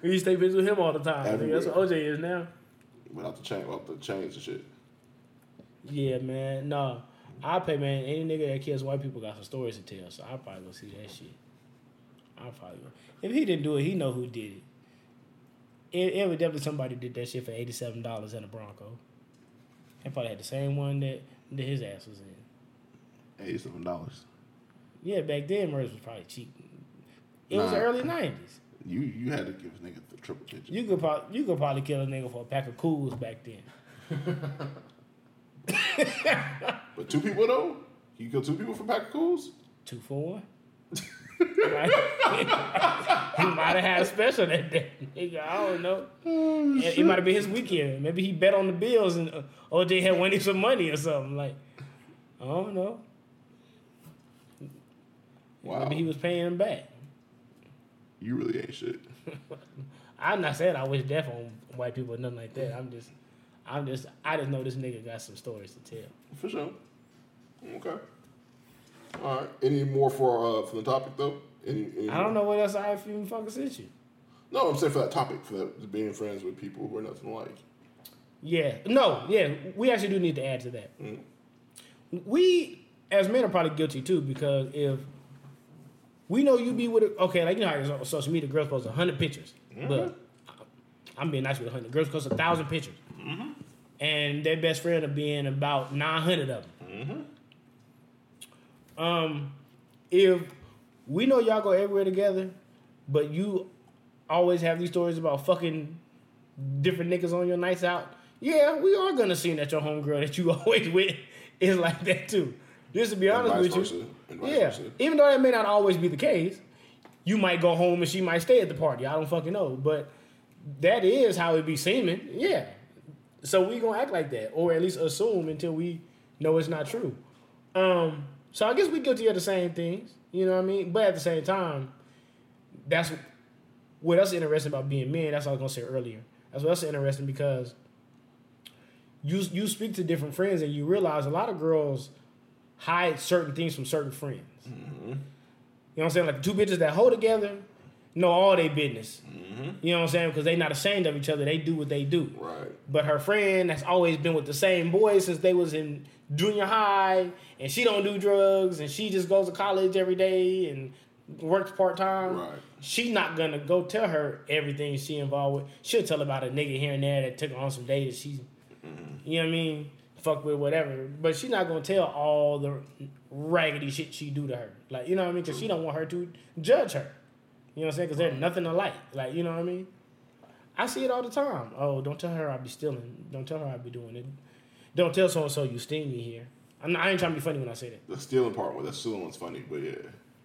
We used to take pictures with him all the time. I think that's what O J is now. Without the chain, without the chains and shit. Yeah, man. No. I pay, man. Any nigga that kills white people got some stories to tell, so I'll probably go see that shit. I'll probably go. If he didn't do it, he know who did it. It, it was definitely somebody did that shit for eighty-seven dollars in a Bronco. They probably had the same one that, that his ass was in. eighty-seven dollars Yeah, back then murders was probably cheap. It nah, was the early nineties. You you had to give a nigga the triple digit. You could probably you could probably kill a nigga for a pack of cools back then. But two people though? You kill two people for a pack of cools? Two for one. He might have had a special that day. Nigga, I don't know. Oh, it, it might have been his weekend. Maybe he bet on the bills and uh, O J had won him some money or something. Like, I don't know. Wow. Maybe he was paying him back. You really ain't shit. I'm not saying I wish death on white people or nothing like that. I'm just, I'm just, I just know this nigga got some stories to tell. For sure. Okay. All right. Any more for uh for the topic though? Any, any I don't more? know what else I have even fucking sent you. No, I'm saying for that topic, for that, being friends with people who are nothing like. Yeah. No. Yeah. We actually do need to add to that. Mm. We as men are probably guilty too, because if we know you be with a, okay, like you know how on social media girls post a hundred pictures, mm-hmm. but I'm being nice with a hundred. Girls post a thousand pictures, mm-hmm. and their best friend will be in about nine hundred of them. Mm-hmm. Um, if we know y'all go everywhere together, but you always have these stories about fucking different niggas on your nights out, yeah, we are gonna see that your homegirl that you always with is like that too. Just to be honest with you, yeah. Versa. Even though that may not always be the case, you might go home and she might stay at the party. I don't fucking know, but that is how it be seeming. Yeah, so we gonna act like that, or at least assume until we know it's not true. Um. So I guess we guilty of the same things, you know what I mean? But at the same time, that's what else is interesting about being men. That's what I was going to say earlier. That's what else is interesting, because you you speak to different friends and you realize a lot of girls hide certain things from certain friends. Mm-hmm. You know what I'm saying? Like two bitches that hold together know all their business. Mm-hmm. You know what I'm saying? Because they not ashamed of each other. They do what they do. Right. But her friend that's always been with the same boy since they was in junior high, and she don't do drugs, and she just goes to college every day and works part time. Right. She's not gonna go tell her everything she involved with. She'll tell about a nigga here and there that took her on some dates. She, mm-hmm. you know what I mean, fuck with whatever. But she's not gonna tell all the raggedy shit she do to her. Like, you know what I mean, because she don't want her to judge her. You know what I'm saying? Because they're nothing alike. Like, you know what I mean? I see it all the time. Oh, don't tell her I be stealing. Don't tell her I be doing it. Don't tell so and so you sting me here. I'm not, I ain't trying to be funny when I say that. The stealing part, well, that stealing one's funny, but yeah.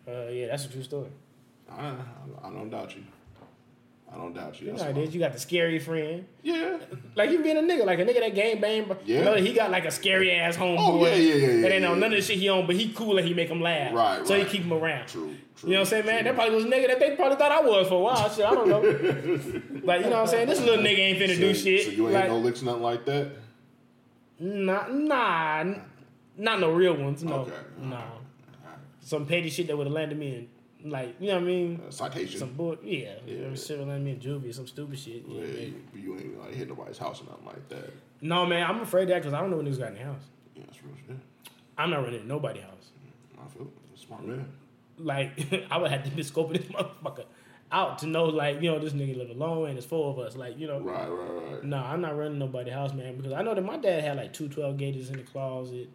Uh, yeah, that's a true story. I, I don't doubt you. I don't doubt you. You know how it is. You got the scary friend. Yeah. Like you being a nigga, like a nigga that game bang. Yeah. Know that he got like a scary ass homeboy. Oh yeah, yeah, yeah. yeah that ain't know yeah, none yeah. of the shit he on, but he cool and he make him laugh. Right. So right. he keep him around. True. True. You know what I'm saying, man? True. That probably was a nigga that they probably thought I was for a while. Shit, I don't know. Like, you know what I'm saying? This little nigga ain't finna so, do shit. So you ain't like, no licks, nothing like that. Nah, nah, not no real ones. No, okay. no. Right. Some petty shit that would have landed me in, like, you know what I mean? Uh, citation. Some bull, yeah. yeah. You know, shit would land me in juvie, some stupid shit. Yeah, yeah, you, you ain't like hit nobody's house or nothing like that. No, man, I'm afraid of that because I don't know what niggas got in the house. Yeah, that's real shit. I'm not running nobody's house. I feel it. Smart man. Like, I would have to be scoping this motherfucker out to know, like, you know, this nigga live alone and it's four of us, like, you know. Right, right, right. No, nah, I'm not running nobody's house, man, because I know that my dad had like two twelve gauges in the closet,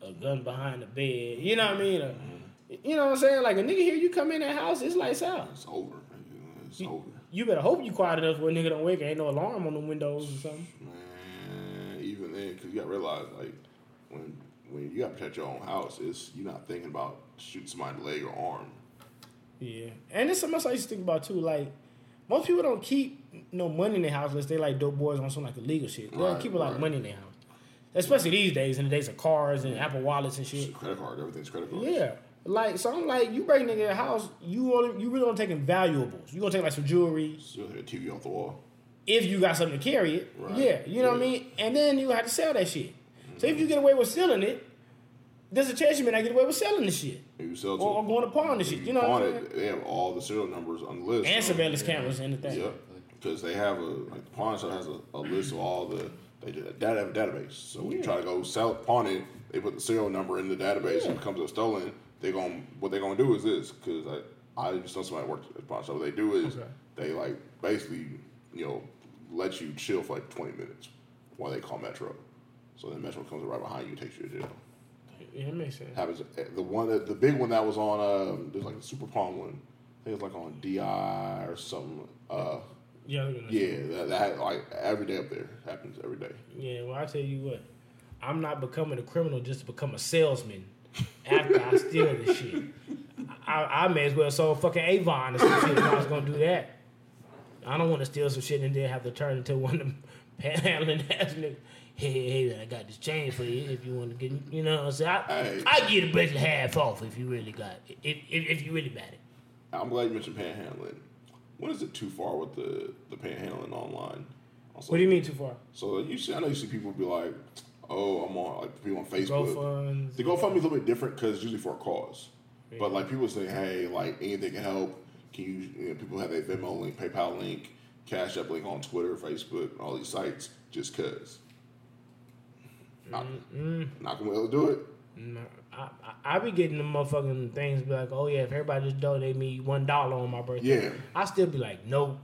a gun behind the bed, you know what I mean? A, you know what I'm saying? Like, a nigga here, you come in that house, it's lights out. It's over, man. It's you, over. You better hope you quiet enough where a nigga don't wake and ain't no alarm on the windows or something. Man, even then, because you got to realize, like, when when you got to protect your own house, it's you're not thinking about shooting somebody in the leg or arm. Yeah. And there's something else I used to think about too. Like, most people don't keep no money in their house unless they like dope boys on some like illegal shit. They right, don't keep a lot right. of money in their house. Especially yeah. these days, in the days of cars and Apple wallets and shit. Credit card, everything's credit cards. Yeah. Like, so I'm like, you breaking into your house, you only, you really don't take valuables. You gonna take like some jewelry. So you'll hit a T V off the wall. If you got something to carry it. Right. Yeah. You know yeah. what I mean? And then you have to sell that shit. Mm-hmm. So if you get away with selling it, there's a chance you may not get away with selling the shit. You sell to, or, or going to pawn the shit. You know what I'm saying? They have all the serial numbers on the list. And so surveillance yeah. cameras and the thing. Yep. Because they have a, like, the pawn shop has a, a list of all the, they did a data database. So when yeah. you try to go sell, pawn it, they put the serial number in the database. Yeah. If it comes up stolen, they're going, what they're going to do is this, because I, I just know somebody works at the pawn shop. What they do is okay. they, like, basically, you know, let you chill for like twenty minutes while they call Metro. So then Metro comes right behind you and takes you to jail. Yeah, it makes sense. Happens. The one that the big one that was on um, there's like a Super Pong one. I think it was like on D I or something. Uh, yeah, look at that. Yeah, that, that like every day up there happens every day. Yeah, well I tell you what, I'm not becoming a criminal just to become a salesman. After I steal this shit, I, I may as well sold fucking Avon or some shit if I was gonna do that. I don't want to steal some shit and then have to turn into one of them panhandling ass niggas. Hey, hey, hey, I got this change for you if you want to get, you know what I'm saying? I, hey. I get a bunch of half off if you really got it, if, if, if you really bad it. I'm glad you mentioned panhandling. What is it too far with the, the panhandling online? Also, what do you mean too far? So you see, I know you see people be like, oh, I'm on, like people on Facebook. GoFundMe. The GoFundMe is a little bit different because it's usually for a cause. Yeah. But like people say, hey, like anything can help. Can you, you know, people have a Venmo link, PayPal link, Cash App link on Twitter, Facebook, all these sites just because. Not, not gonna be able to do it. No, I, I, I be getting the motherfucking things be like, oh yeah, if everybody just donate me one dollar on my birthday, yeah. I still be like, nope.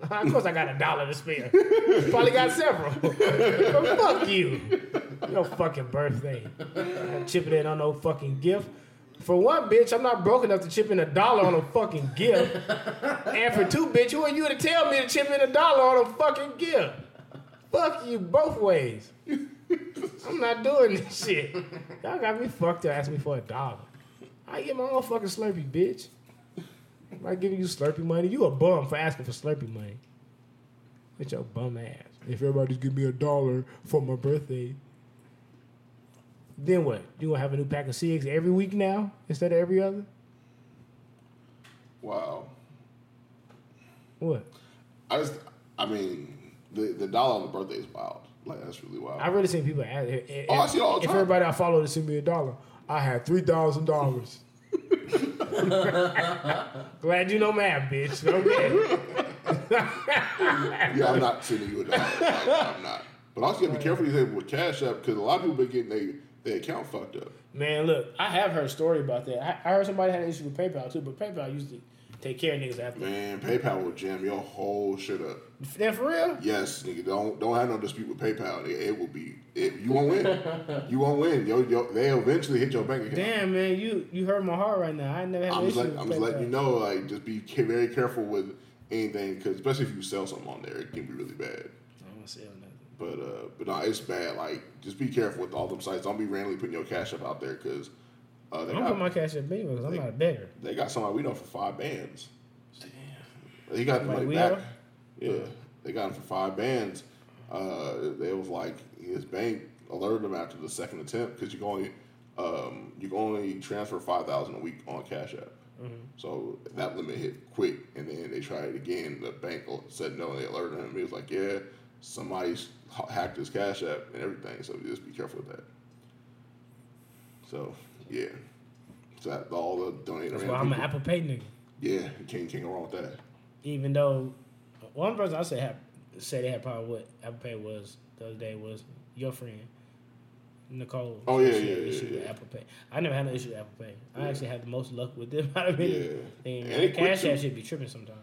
Of course I got a dollar to spare. Probably got several. But fuck you. Your fucking birthday. I'm chipping in on no fucking gift. For one, bitch, I'm not broke enough to chip in a dollar on a fucking gift. And for two, bitch, who are you to tell me to chip in a dollar on a fucking gift? Fuck you both ways. I'm not doing this shit. Y'all got me fucked to ask me for a dollar. I get my own fucking Slurpee, bitch. If I give you Slurpee money, you a bum for asking for Slurpee money. With your bum ass. If everybody's give me a dollar for my birthday, then what? You gonna have a new pack of cigs every week now instead of every other? Wow. What? I just, I mean. The the dollar on the birthday is wild. Like, that's really wild. I've really seen people ask. If, if, oh, I see it all the time. If everybody I follow to send me a dollar, I had three thousand dollars. Glad you know math, bitch. Okay. Yeah, I'm not sending you a dollar. Like, I'm not. But also, you got to be careful these days with Cash App because a lot of people been getting their they account fucked up. Man, look, I have heard a story about that. I, I heard somebody had an issue with PayPal, too, but PayPal used to take care of niggas after. Man, PayPal will jam your whole shit up. That for real? Yes, nigga. Don't don't have no dispute with PayPal. It, it will be. It, you won't win. you won't win. Yo, yo, they'll eventually hit your bank account. Damn, man, you you hurt my heart right now. I never had. I'm just, like, I'm just letting you know, like, just be very careful with anything, because especially if you sell something on there, it can be really bad. I don't sell nothing. But uh, but no, it's bad. Like, just be careful with all them sites. Don't be randomly putting your Cash App out there, because. Uh, I'm putting my Cash App anyway because I'm not a beggar. They got somebody we know for five bands. Damn. He got the money back. Are? Yeah. They got him for five bands. Uh, it was like his bank alerted him after the second attempt because you can only um, you can only transfer five thousand dollars a week on Cash App. Mm-hmm. So that limit hit quick, and then they tried it again. The bank said no, and they alerted him. He was like, yeah, somebody's hacked his Cash App and everything, so just be careful with that. So... yeah. So that, all the donating. That's why I'm an Apple Pay nigga. Yeah, you can't, can't go wrong with that. Even though one person I said had said they had probably what Apple Pay was the other day was your friend Nicole. Oh yeah, yeah, yeah, yeah. With Apple Pay. I never had no issue with Apple Pay. I yeah. actually had the most luck with them out of it. Yeah. And, and Cash App should be tripping sometimes.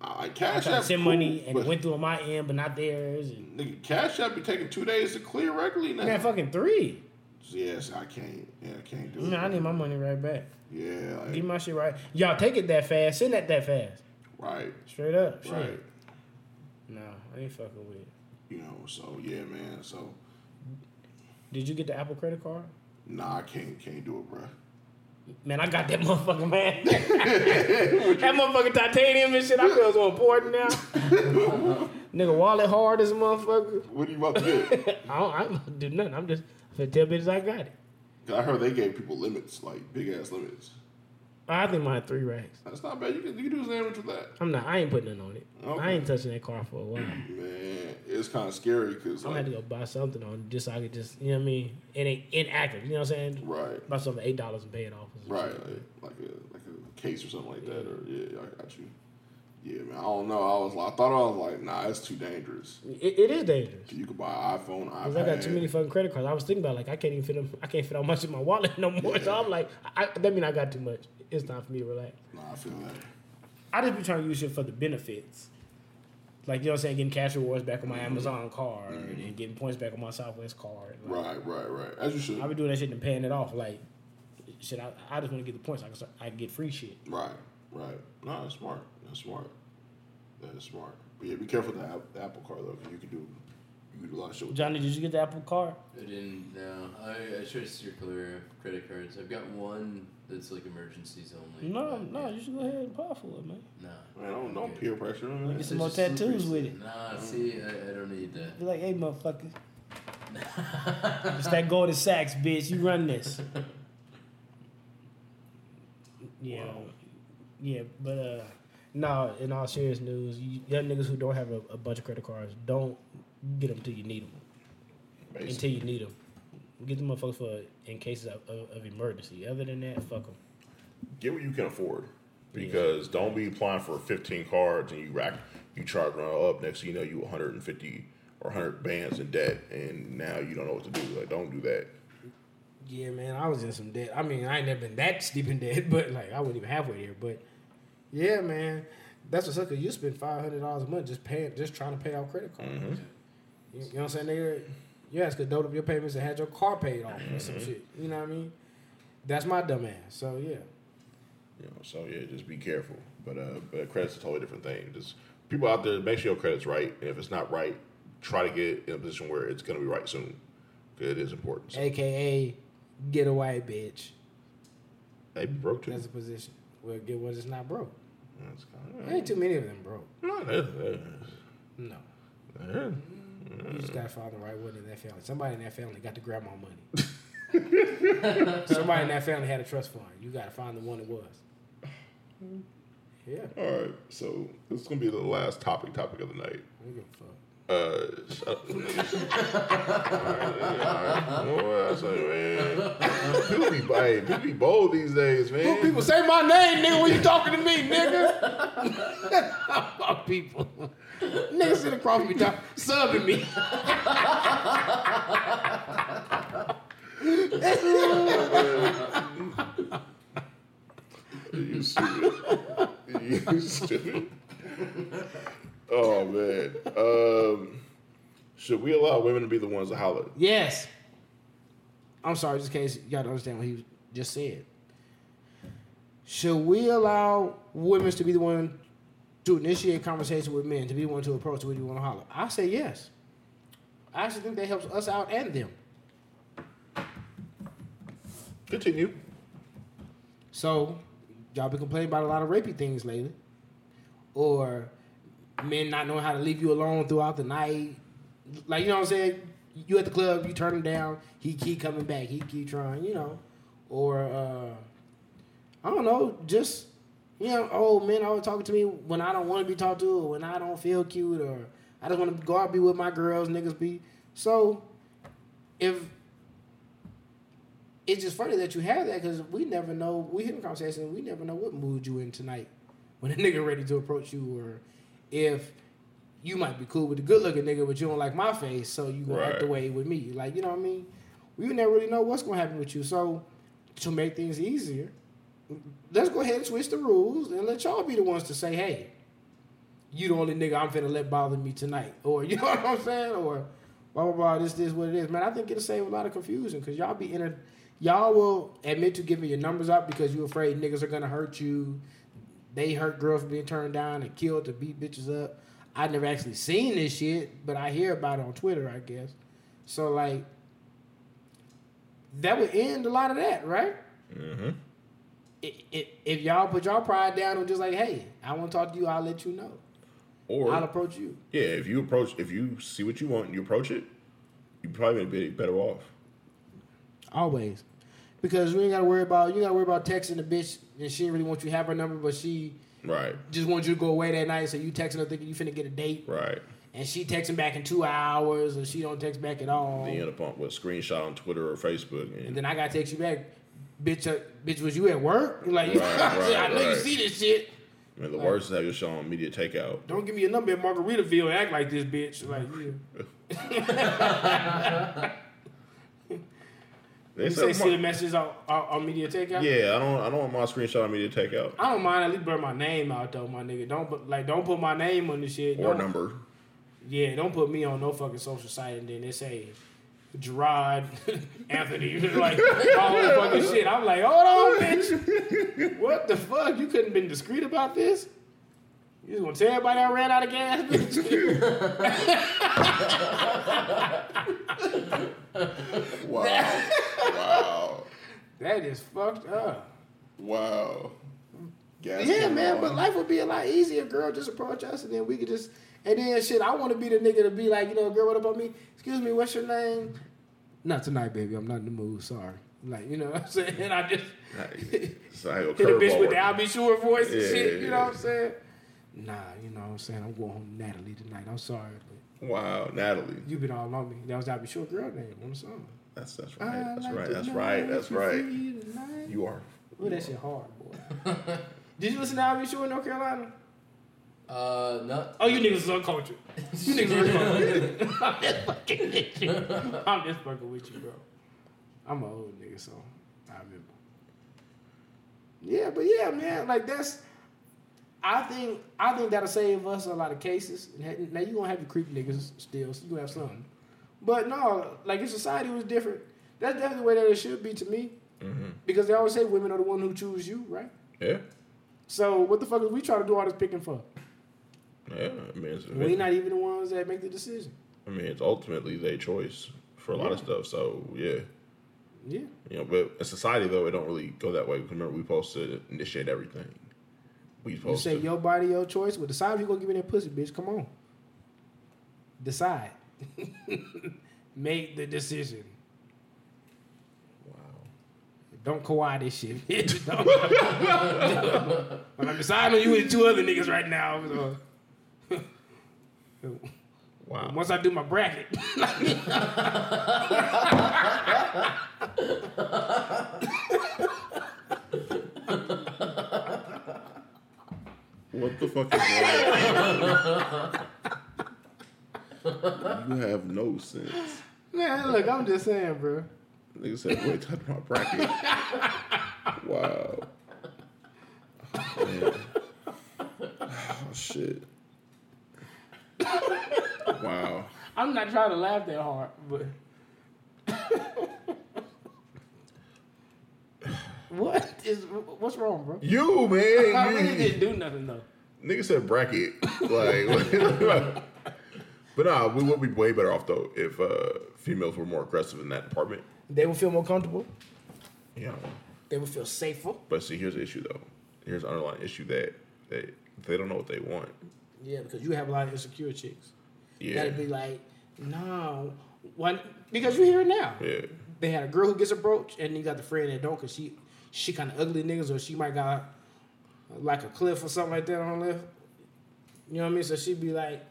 Uh, Cash App send cool, money and it went through on my end, but not theirs. And nigga, Cash App be taking two days to clear regularly now. Man, fucking three. Yes, I can't. Yeah, I can't do no, it. No, I need my money right back. Yeah. Like, get my shit right. Y'all take it that fast. Send that that fast. Right. Straight up. Shit. Right. No, I ain't fucking with it. You know, so, yeah, man. So. Did you get the Apple credit card? Nah, I can't. Can't do it, bro. Man, I got that motherfucker, man. That motherfucking titanium and shit. I feel so important now. Nigga, wallet hard as a motherfucker. What are you about to do? I don't I'm about to do nothing. I'm just... for ten bitches, I got it. Cause I heard they gave people limits, like big ass limits. I think mine three racks. That's not bad. You can you can do sandwich with that. I'm not. I ain't putting nothing on it. Okay. I ain't touching that car for a while. Man, it's kind of scary because I'm like, gonna have to go buy something on just so I could just you know what I mean. It ain't inactive. You know what I'm saying? Right. Buy something for eight dollars and pay it off. Right, like, like a like a case or something like yeah. that. Or yeah, I got you. Yeah, man. I don't know. I was like, I thought I was like, nah, it's too dangerous. It, it is dangerous. You could buy an iPhone, iPad. Cause I got too many fucking credit cards. I was thinking about like, I can't even fit them. I can't fit out much in my wallet no more. Yeah. So I'm like, I, that mean I got too much. It's time for me to relax. Nah, I feel that. I just be trying to use shit for the benefits. like, you know what I'm saying, getting cash rewards back on my mm-hmm. Amazon card mm-hmm. and getting points back on my Southwest card. Like, right, right, right. As you should. I've been doing that shit and paying it off. Like, shit, I, I just want to get the points. I can, start, I can get free shit. Right, right. No, that's smart. That's smart. That is smart. But yeah, be careful with the, app, the Apple card, though, because you can do... Johnny, did you get the Apple card? I didn't, no. I, I tried to steer clear of credit cards. I've got one that's like emergencies only. No, no, yeah. You should go ahead and apply for it, man. No. Nah, man, don't, don't peer pressure on that. Get some more tattoos with it. Nah, mm. see, I, I don't need that. Be like, hey, motherfucker. It's that Goldman Sachs, bitch. You run this. Yeah. Wow. Yeah, but, uh, no, in all serious news, you, young niggas who don't have a, a bunch of credit cards, don't. Get them until you need them. Basically. Until you need them. Get them motherfuckers for in cases of, of, of emergency. Other than that, fuck them. Get what you can afford. Because yeah. Don't be applying for fifteen cards and you rack, you charge them up. Next thing you know, you one hundred fifty or one hundred bands in debt. And now you don't know what to do. Like, don't do that. Yeah, man. I was in some debt. I mean, I ain't never been that steep in debt. But, like, I wasn't even halfway there. But, yeah, man. That's what's up. Because you spend five hundred dollars a month just paying, just trying to pay off credit cards. Mm-hmm. You know what I'm saying, nigga? You ass could dope up your payments and had your car paid off mm-hmm. or some shit. You know what I mean? That's my dumb ass. So, yeah. You know, so, yeah, just be careful. But uh, but credit's a totally different thing. Just people out there, make sure your credit's right. And if it's not right, try to get in a position where it's going to be right soon. Because it is important. So. A K A get a white bitch. They be broke, too. That's a position. Well, get what it's not broke. That's kind of, there ain't too many of them broke. No, there is. No. There is. You just got to find the right one in that family. Somebody in that family got the grandma money. Somebody in that family had a trust fund. You got to find the one that was. Yeah. All right. So this is gonna be the last topic topic of the night. I don't give a fuck. Uh, shut up. All right. All right. Boy, I say, man. People be, hey, people be bold these days, man. Who people say my name, nigga? When you talking to me, nigga? My people. Niggas sitting across me, talking, subbing me. You stupid. You stupid. Oh, man. Um, should we allow women to be the ones to holler? Yes. I'm sorry, just in case you got to understand what he just said. Should we allow women to be the one to initiate conversation with men, to be the one to approach, would you want to holler? I say yes. I actually think that helps us out and them. Continue. So, y'all been complaining about a lot of rapey things lately. Or men not knowing how to leave you alone throughout the night. Like, you know what I'm saying? You at the club, you turn him down, he keep coming back, he keep trying, you know. Or, uh, I don't know, just... You know, oh, men always talking to me when I don't want to be talked to or when I don't feel cute or I just want to go out and be with my girls, niggas be. So, if it's just funny that you have that because we never know, we hit a conversation, we never know what mood you in tonight when a nigga ready to approach you or if you might be cool with the good-looking nigga but you don't like my face so you gonna right. act the way with me. Like, you know what I mean? We never really know what's going to happen with you. So, to make things easier... Let's go ahead and switch the rules and let y'all be the ones to say, hey, you the only nigga I'm finna let bother me tonight. Or, you know what I'm saying? Or, blah, blah, blah, this, this, what it is. Man, I think it'll save a lot of confusion because y'all be in a, y'all will admit to giving your numbers up because you're afraid niggas are gonna hurt you. They hurt girls for being turned down and killed to beat bitches up. I never actually seen this shit, but I hear about it on Twitter, I guess. So, like, that would end a lot of that, right? Mm-hmm. It, it, if y'all put y'all pride down and just like, hey, I want to talk to you, I'll let you know. Or I'll approach you. Yeah, if you approach, if you see what you want and you approach it, you're probably gonna be better off. Always, because you ain't gotta worry about you gotta worry about texting the bitch and she didn't really want you to have her number, but she right just wants you to go away that night. So you texting her thinking you finna get a date, right? And she texting back in two hours, or she don't text back at all. Then you end up with a screenshot on Twitter or Facebook, and, and then I gotta text you back. Bitch, uh, bitch, was you at work? Like, right, you, right, I know right. You see this shit. I mean, the like, worst is that you're showing media takeout. Don't give me a number at Margaritaville and act like this, bitch. Like, yeah. They you say see the messages on, on, on Media Takeout? Yeah, I don't. I don't want my screenshot on Media Takeout. I don't mind at least burn my name out though, my nigga. Don't put, like don't put my name on this shit or don't, number. Yeah, don't put me on no fucking social site and then they say Gerard Anthony, like all that fucking shit. I'm like, hold on, bitch. What the fuck? You couldn't been discreet about this. You just want to tell everybody I ran out of gas, bitch? Wow. Wow. That is fucked up. Wow. Gas yeah, man, on. But life would be a lot easier, girl. Just approach us and then we could just... And then, shit, I want to be the nigga to be like, you know, girl, what about me? Excuse me, what's your name? Not tonight, baby. I'm not in the mood. Sorry. Like, you know what I'm saying? And I just... It's like a hit a bitch with the I'll be sure voice and yeah, shit. You yeah. know what I'm saying? Nah, you know what I'm saying? I'm going home with Natalie tonight. I'm sorry. But wow, Natalie. You've been all on me. That was I'll be sure girl name on the song. That's that's right. That's like right. That's right. That's right. You are. Well, that shit hard, boy. Did you listen to I'll be sure in North Carolina? Uh, no. Oh, you niggas is uncultured. You niggas is uncultured. I'm just fucking with you. I'm just fucking with you, bro. I'm an old nigga, so I remember. Yeah, but yeah, man, like that's. I think I think that'll save us a lot of cases. Now you gonna have your creep niggas still, so you gonna have some. But no, like if society was different, that's definitely the way that it should be to me. Mm-hmm. Because they always say women are the one who choose you, right? Yeah. So what the fuck is we trying to do all this picking for? Yeah, I mean, we're not even the ones that make the decision. I mean, it's ultimately their choice for a lot yeah. of stuff. So yeah, yeah. You know, but in society though, it don't really go that way. Because remember, we supposed to initiate everything. We you say to. Your body, your choice. Well, decide if you're going to give me that pussy, bitch. Come on. Decide. Make the decision. Wow. Don't Kawhi this shit, bitch. But I'm deciding on you with two other niggas right now. So. Wow. Once I do my bracket. What the fuck is that? You have no sense. Man, look, I'm just saying, bro. Nigga said, wait, touch my bracket. Wow. Oh, man. Oh, shit. Wow. I'm not trying to laugh that hard, but... What is what's wrong, bro? You man, I really didn't do nothing though. Nigga said bracket, like. But nah, we would be way better off though if uh, females were more aggressive in that department. They would feel more comfortable. Yeah. They would feel safer. But see, here's the issue though. Here's the underlying issue that they they don't know what they want. Yeah, because you have a lot of insecure chicks. Yeah. You gotta be like, no, one because you're here now. Yeah. They had a girl who gets approached, and you got the friend that don't, cause she. She kind of ugly niggas, or she might got like a cliff or something like that on her left. You know what I mean? So she'd be like,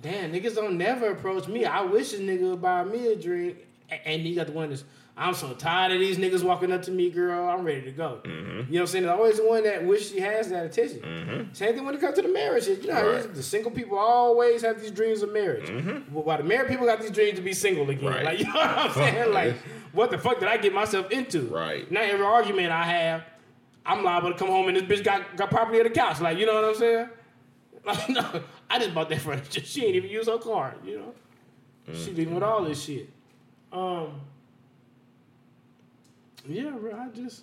damn, niggas don't never approach me. I wish a nigga would buy me a drink. And he got the one that's, I'm so tired of these niggas walking up to me, girl. I'm ready to go. Mm-hmm. You know what I'm saying? There's always the one that wish she has that attention. Mm-hmm. Same thing when it comes to the marriage. You know, right. The single people always have these dreams of marriage. Mm-hmm. While the married people got these dreams to be single again. Right. Like, you know what I'm saying? Like, what the fuck did I get myself into? Right. Now every argument I have, I'm liable to come home and this bitch got, got property on the couch. Like, you know what I'm saying? Like, no, I just bought that furniture. She ain't even use her car, you know? Mm-hmm. She leaving with all this shit. Um. Yeah, bro. I just.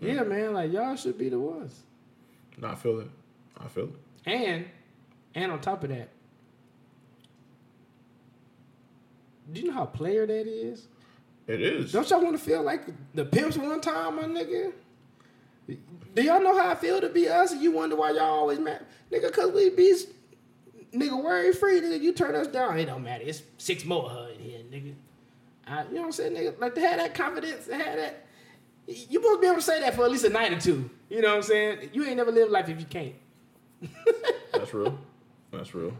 Yeah, mm. man. Like y'all should be the ones. No, I feel it. I feel it. And, and on top of that, do you know how player that is? It is. Don't y'all want to feel like the pimps one time, my nigga? Do y'all know how I feel to be us? And you wonder why y'all always mad, nigga? Cause we be. Nigga, worry free, nigga. You turn us down. It don't matter. It's six more of her in here, nigga. I, you know what I'm saying, nigga? Like, to have that confidence, to have that... You supposed to be able to say that for at least a night or two. You know what I'm saying? You ain't never lived life if you can't. That's real. That's real.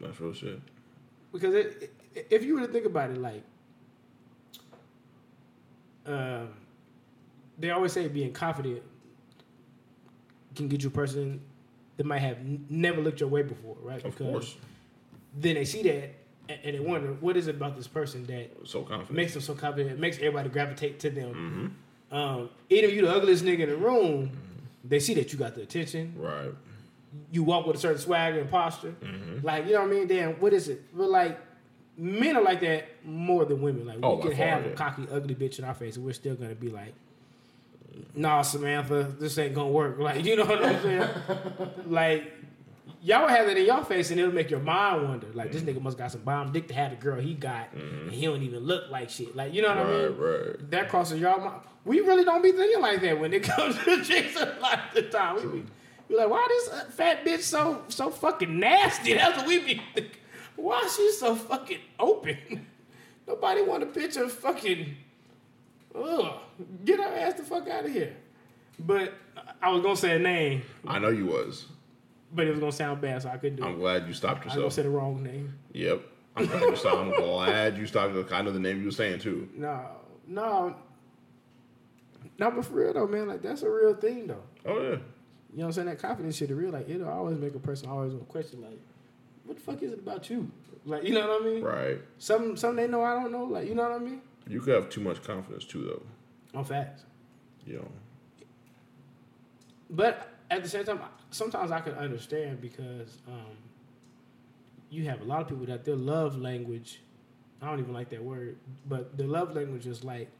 That's real shit. Because it, it, if you were to think about it, like... Uh, they always say being confident can get you a person... They might have never looked your way before, right? Of because course. Then they see that and they wonder, what is it about this person that so confident. makes them so confident, makes everybody gravitate to them? Mm-hmm. Um, either you the ugliest nigga in the room, mm-hmm. they see that you got the attention. Right. You walk with a certain swagger and posture. Mm-hmm. Like, you know what I mean? Damn, what is it? But like, men are like that more than women. Like, oh, we can have far, a yeah. cocky, ugly bitch in our face and we're still going to be like, nah, Samantha, this ain't going to work. Like, you know what I'm saying? Like, y'all will have that in y'all face and it'll make your mind wonder. Like, this nigga must got some bomb dick to have the girl he got mm-hmm. and he don't even look like shit. Like, you know what right, I mean? Right. That crosses y'all mind. We really don't be thinking like that when it comes to chicks a lot of the time. True. We be You're like, why this fat bitch so so fucking nasty? That's what we be thinking. Why she so fucking open? Nobody want to pitch her fucking, ugh, get her ass the fuck out of here. But I was going to say a name. I know you was. But it was going to sound bad, so I couldn't do I'm it. I'm glad you stopped yourself. I was going to say the wrong name. Yep. I'm glad you stopped. I'm glad you stopped. I know the name you were saying, too. No. No. No, but for real, though, man, like, that's a real thing, though. Oh, yeah. You know what I'm saying? That confidence shit is real. Like, it'll always make a person always want to question, like, what the fuck is it about you? Like, you know what I mean? Right. Some some they know I don't know. Like, you know what I mean? You could have too much confidence, too, though. On facts. You know. But at the same time, sometimes I can understand because um, you have a lot of people that their love language, I don't even like that word, but their love language is like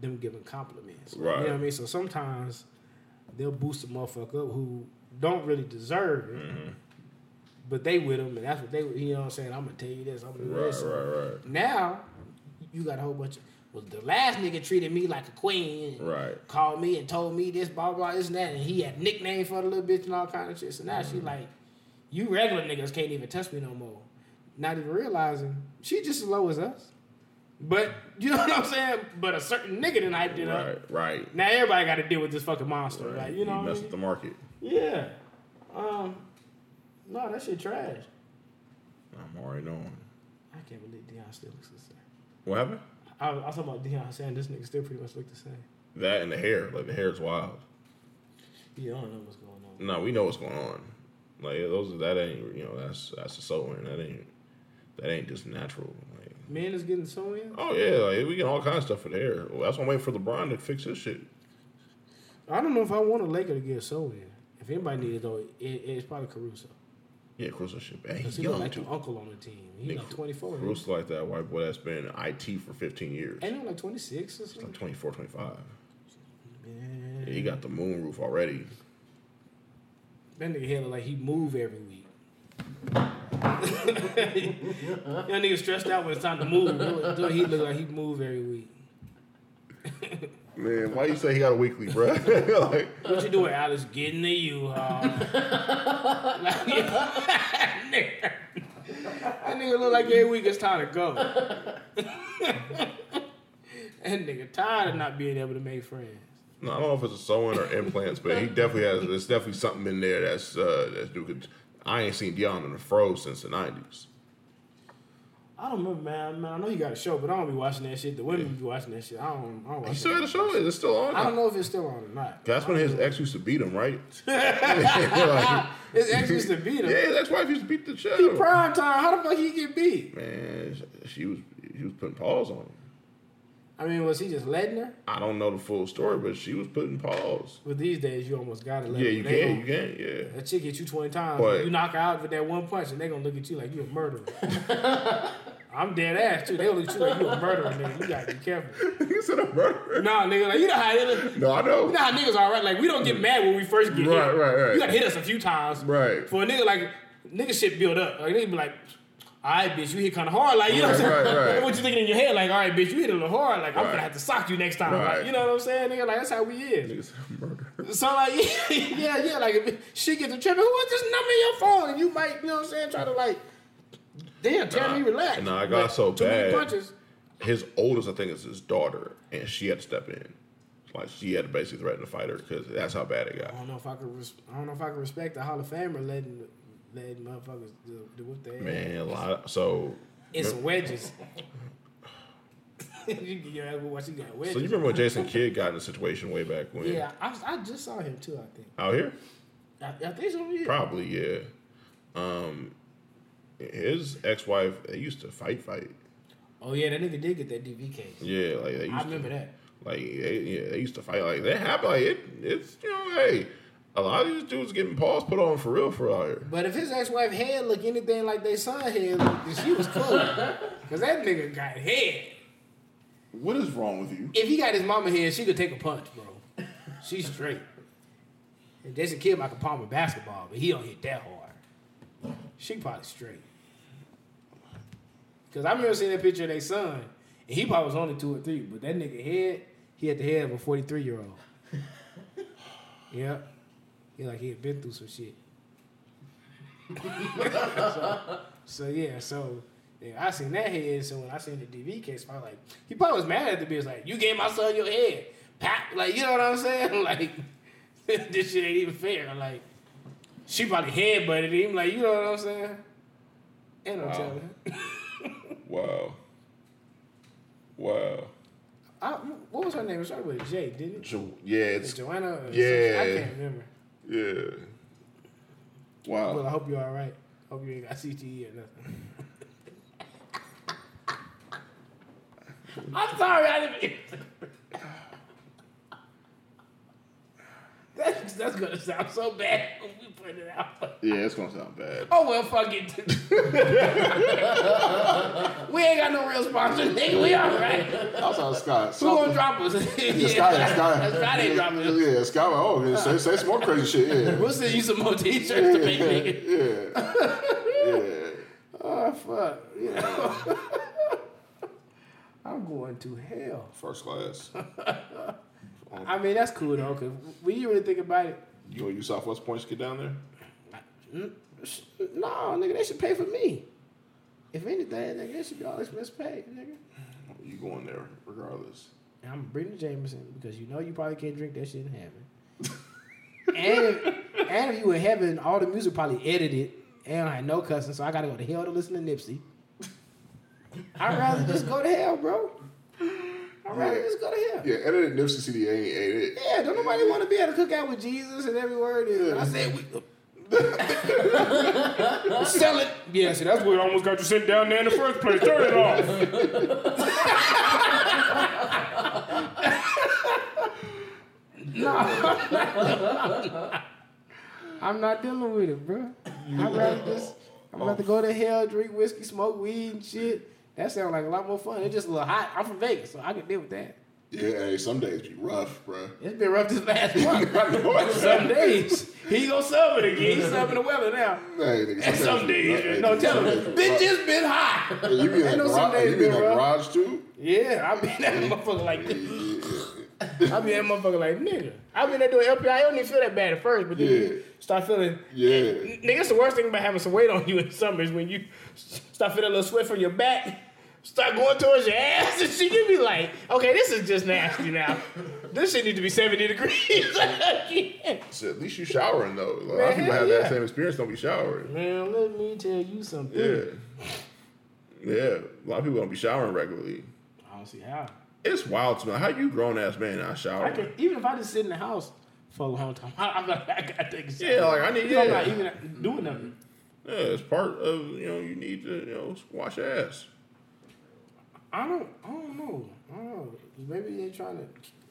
them giving compliments. Right. You know what I mean? So sometimes they'll boost a motherfucker up who don't really deserve it, mm-hmm. but they with them, and that's what they, you know what I'm saying? I'm going to tell you this, I'm going to do right, this. Right, right. Now, you got a whole bunch of, well, the last nigga treated me like a queen, and right. called me and told me this, blah, blah, this and that, and he had nicknames for the little bitch and all kind of shit. So now mm-hmm. she like, you regular niggas can't even touch me no more. Not even realizing, she just as low as us. But, you know what I'm saying? But a certain nigga done hyped it up. Right, right. Now everybody got to deal with this fucking monster. Right, like, you know what I mean? You messed with the market. Yeah. Um, no, that shit trash. I'm already knowing. I can't believe Deion still looks the same. What happened? I, I was talking about Deion saying this nigga still pretty much look the same. That and the hair. Like, the hair's wild. Yeah, I don't know what's going on. No, we know what's going on. Like, those, that ain't, you know, that's, that's a soul in. That ain't, that ain't just natural. Man is getting so in. Oh yeah, like, we get all kinds of stuff for the hair. Well, that's why I'm waiting for LeBron to fix his shit. I don't know if I want a Laker to get so in. If anybody needs it though, it, it's probably Caruso. Yeah, Caruso shit. Man, he's he young like too. Like the uncle on the team. He's Nick, like twenty-four. Caruso like that white boy that's been in I T for fifteen years. Ain't he like twenty-six or something? He's like twenty-four, twenty-five. Man, yeah, he got the moon roof already. That nigga here look like he move every week. Y'all niggas stressed out when it's time to move. He look like he move every week. Man, why you say he got a weekly, bro? Like, what you doing, Alice? Getting to you. Uh, like, that nigga, that nigga look like every week it's time to go. That nigga tired of not being able to make friends. No, I don't know if it's a sewing or implants, but he definitely has. There's definitely something in there that's uh, that's doing. I ain't seen Deion in the fro since the nineties. I don't remember, man. man. I know you got a show, but I don't be watching that shit. The women yeah. be watching that shit. I don't, I don't watch He still had a show. It's still on. I don't know if it's still on or not. That's when his know. ex used to beat him, right? Like, his ex used to beat him. Yeah, his ex-wife used to beat the show. He prime time. How the fuck he get beat? Man, she was she was putting paws on him. I mean, was he just letting her? I don't know the full story, but she was putting paws. But these days, you almost gotta let her. Yeah, you they can, gonna, you can, yeah. That chick hit you twenty times. But you knock her out with that one punch, and they gonna look at you like you a murderer. I'm dead ass, too. They gonna look at you like you a murderer, nigga. You gotta be careful. You said a murderer? Nah, nigga, like, you know how it, No, I know. You know how niggas are, right? Like, we don't get mad when we first get right, hit. Right, right, right. You gotta hit us a few times. Right. For a nigga, like, nigga shit build up. Like, they be like, all right, bitch, you hit kind of hard. Like, you know what I'm right, saying? Right, right. What you thinking in your head? Like, all right, bitch, you hit a little hard. Like, right. I'm going to have to sock you next time. Right. Like, you know what I'm saying? Nigga, like, that's how we is. So, like, yeah, yeah. Like, if she gets a trip, who was this number in your phone? And you might, you know what I'm saying, try to, like, damn, tell nah, me, relax. Nah, I got like, so too bad. Many punches. His oldest, I think, is his daughter, and she had to step in. Like, she had to basically threaten to fight her because that's how bad it got. I don't know if I could, res- I don't know if I could respect the Hall of Famer letting... That motherfuckers do, do what they Man, a lot of, so... It's remember, wedges. you, you know, watch, you got wedges. So you remember when Jason Kidd got in a situation way back when? Yeah, I, I just saw him too, I think. Out here? I, I think so, yeah. Probably, yeah. Um, his ex-wife, they used to fight, fight. Oh, yeah, that nigga did get that D V case. Yeah, like, they used I remember to, that. Like, they, yeah, they used to fight. Like, that happened. Like, it, it's, you know, hey, a lot of these dudes getting paws put on for real for out here. But if his ex-wife head look anything like they son head, look, then she was cool. Because that nigga got head. What is wrong with you? If he got his mama head, she could take a punch, bro. She's straight. If Jason Kidd might could palm a basketball, but he don't hit that hard. She probably straight. Because I remember seeing that picture of their son, and he probably was only two or three, but that nigga head, he had the head of a forty-three-year-old. Yeah. He like, he had been through some shit. so, so, yeah, so yeah, I seen that head, so when I seen the D V case, I was like, he probably was mad at the bitch, like, you gave my son your head. Pop, like, you know what I'm saying? Like, this shit ain't even fair. Like, she probably headbutted him, like, you know what I'm saying? And I'm wow. telling her. Wow. Wow. I, what was her name? It started with a J, didn't it? Jo- yeah, it's... It's Joanna? Yeah. I can't remember. Yeah. Wow. Well, I hope you're all right. Hope you ain't got C T E or nothing. I'm sorry, I didn't... That's, that's going to sound so bad when we put it out. Yeah, it's going to sound bad. Oh, well, fuck it. We ain't got no real sponsor, nigga. We all right. That's how Scott. Who going to drop us? Yeah, yeah, Scott, Scott, Scott, Scott ain't yeah, dropping us. Yeah, Scott, oh, yeah, say, say some more crazy shit. Yeah. We'll send you some more t-shirts yeah, to make, nigga. Yeah. Yeah. Oh, fuck. Yeah. I'm going to hell. First class. I mean, that's cool, though, because when you really think about it... You want to use Southwest points to get down there? No, nigga, they should pay for me. If anything, nigga, they should be all expense paid, nigga. You going there, regardless. And I'm Brittany Jameson, because you know you probably can't drink that shit in heaven. and, if, and if you in heaven, all the music probably edited, and I had no cussing, so I got to go to hell to listen to Nipsey. I'd rather just go to hell, bro. I'd rather just go to hell. Yeah, edited Nipsey C D ain't it. Yeah, don't nobody want to be able to cook out with Jesus and every word is. Yeah. I said, we... Sell it. Yeah, see, that's where I almost got you sitting down there in the first place. Turn it off. No. I'm not dealing with it, bro. I'd rather just... I'm about to go to hell, drink whiskey, smoke weed and shit. That sounds like a lot more fun. It's just a little hot. I'm from Vegas, so I can deal with that. Yeah, hey, some days be rough, bro. It's been rough this last month. I know it. Some days. He gonna sub it again. He's subbing the weather now. Hey, nigga, and some days. Hey, no, tell him. Bitch, it's been hot. Hey, you be in, no gar- you be in that garage, too? Yeah, I be in that motherfucker like this. Yeah, yeah, yeah. I be in that motherfucker like, nigga. I be in there doing L P R. I don't even feel that bad at first, but then yeah. you start feeling... Yeah. Nigga, it's the worst thing about having some weight on you in summer is when you start feeling a little sweat from your back... Start going towards your ass and she can be like, okay, this is just nasty now. This shit need to be seventy degrees. Yeah. So at least you showering, though. Like, man, a lot of people have yeah. that same experience, don't be showering. Man, let me tell you something. Yeah. Yeah. A lot of people don't be showering regularly. I don't see how. It's wild to me. How you grown-ass man not showering? I can, even if I just sit in the house for a long time, I, I'm like, I gotta take a shower. Yeah, like, I need yeah. I'm not even doing nothing. Yeah, it's part of, you know, you need to, you know, wash your ass. I don't, I don't know. I don't know. Maybe they're trying to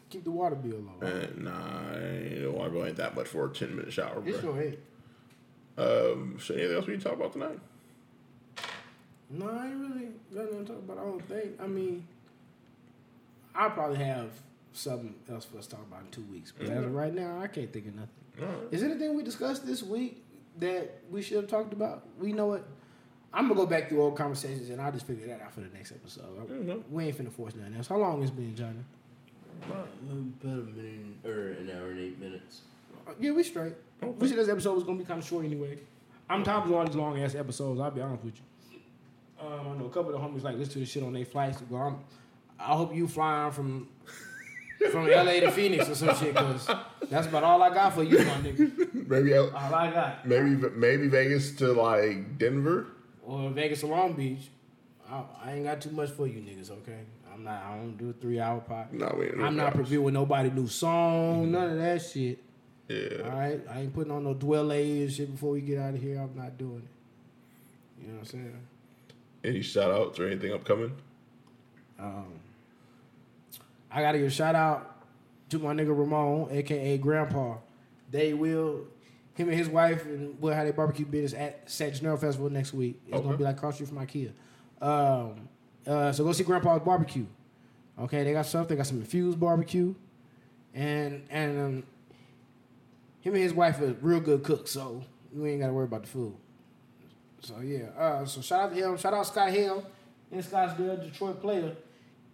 keep the water bill low. Uh, nah, the water bill ain't that much for a ten minute shower, bro. It's your head. Um, so, anything else we can talk about tonight? No, I ain't really got nothing to talk about. I don't think. I mean, I probably have something else for us to talk about in two weeks. But mm-hmm. as of right now, I can't think of nothing. Right. Is there anything we discussed this week that we should have talked about? We know it. I'm going to go back through old conversations, and I'll just figure that out for the next episode. Mm-hmm. We ain't finna force nothing else. How long has it been, Johnny? About, about a minute, or an hour and eight minutes. Yeah, we straight. Okay. We said this episode was going to be kind of short anyway. I'm tired of all these long-ass episodes, I'll be honest with you. Um, I know a couple of the homies like listen to this shit on their flights. Go, I'm, I hope you flying from from L A to Phoenix or some shit, because that's about all I got for you, my nigga. Maybe all I got. Maybe, maybe Vegas to, like, Denver? Or Vegas or Long Beach, I, I ain't got too much for you niggas, okay? I'm not, I don't do a three hour pod. No, we ain't no I'm not previewing nobody new song, mm-hmm. none of that shit. Yeah. All right? I ain't putting on no dwell A and shit before we get out of here. I'm not doing it. You know what I'm saying? Any shout outs or anything upcoming? Um, I gotta give a shout out to my nigga Ramon, aka Grandpa. They will, him and his wife, and we'll have their barbecue business at San Gennaro Festival next week. It's okay. Gonna be like across the street from IKEA. Um, uh, so go see Grandpa's barbecue. Okay, they got stuff. They got some infused barbecue, and and um, him and his wife are real good cooks. So you ain't gotta worry about the food. So yeah, uh, so shout out to him. Shout out Scott Hill in Scottsdale, Detroit player.